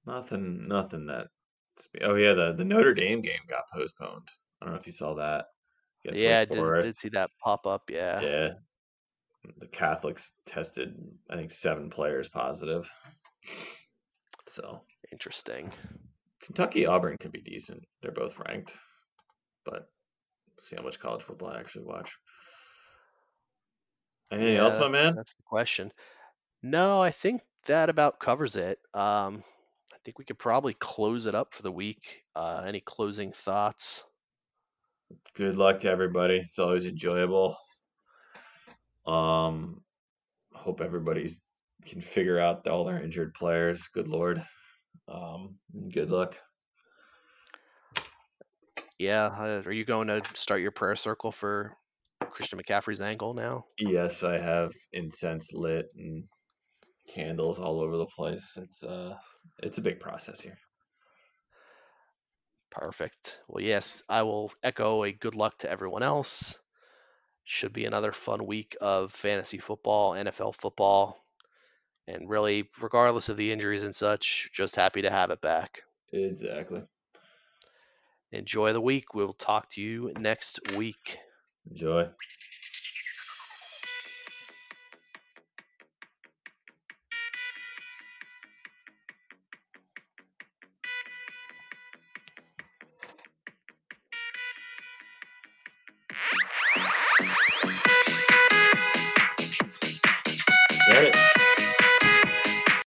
Nothing that. Oh yeah, the Notre Dame game got postponed. I don't know if you saw that. Yeah, I did see that pop up. Yeah. Yeah. The Catholics tested, I think, 7 players positive. So interesting. Kentucky Auburn could be decent. They're both ranked, but we'll see how much college football I actually watch. Anything else, my man? That's the question. No, I think that about covers it. I think we could probably close it up for the week. Any closing thoughts? Good luck to everybody. It's always enjoyable. Hope everybody can figure out all their injured players. Good Lord. Good luck. Yeah. Are you going to start your prayer circle for Christian McCaffrey's ankle now? Yes, I have incense lit and candles all over the place. It's a big process here. Perfect. Well, yes, I will echo a good luck to everyone else. Should be another fun week of fantasy football, NFL football, and really, regardless of the injuries and such, just happy to have it back. Exactly. Enjoy the week. We'll talk to you next week. Enjoy.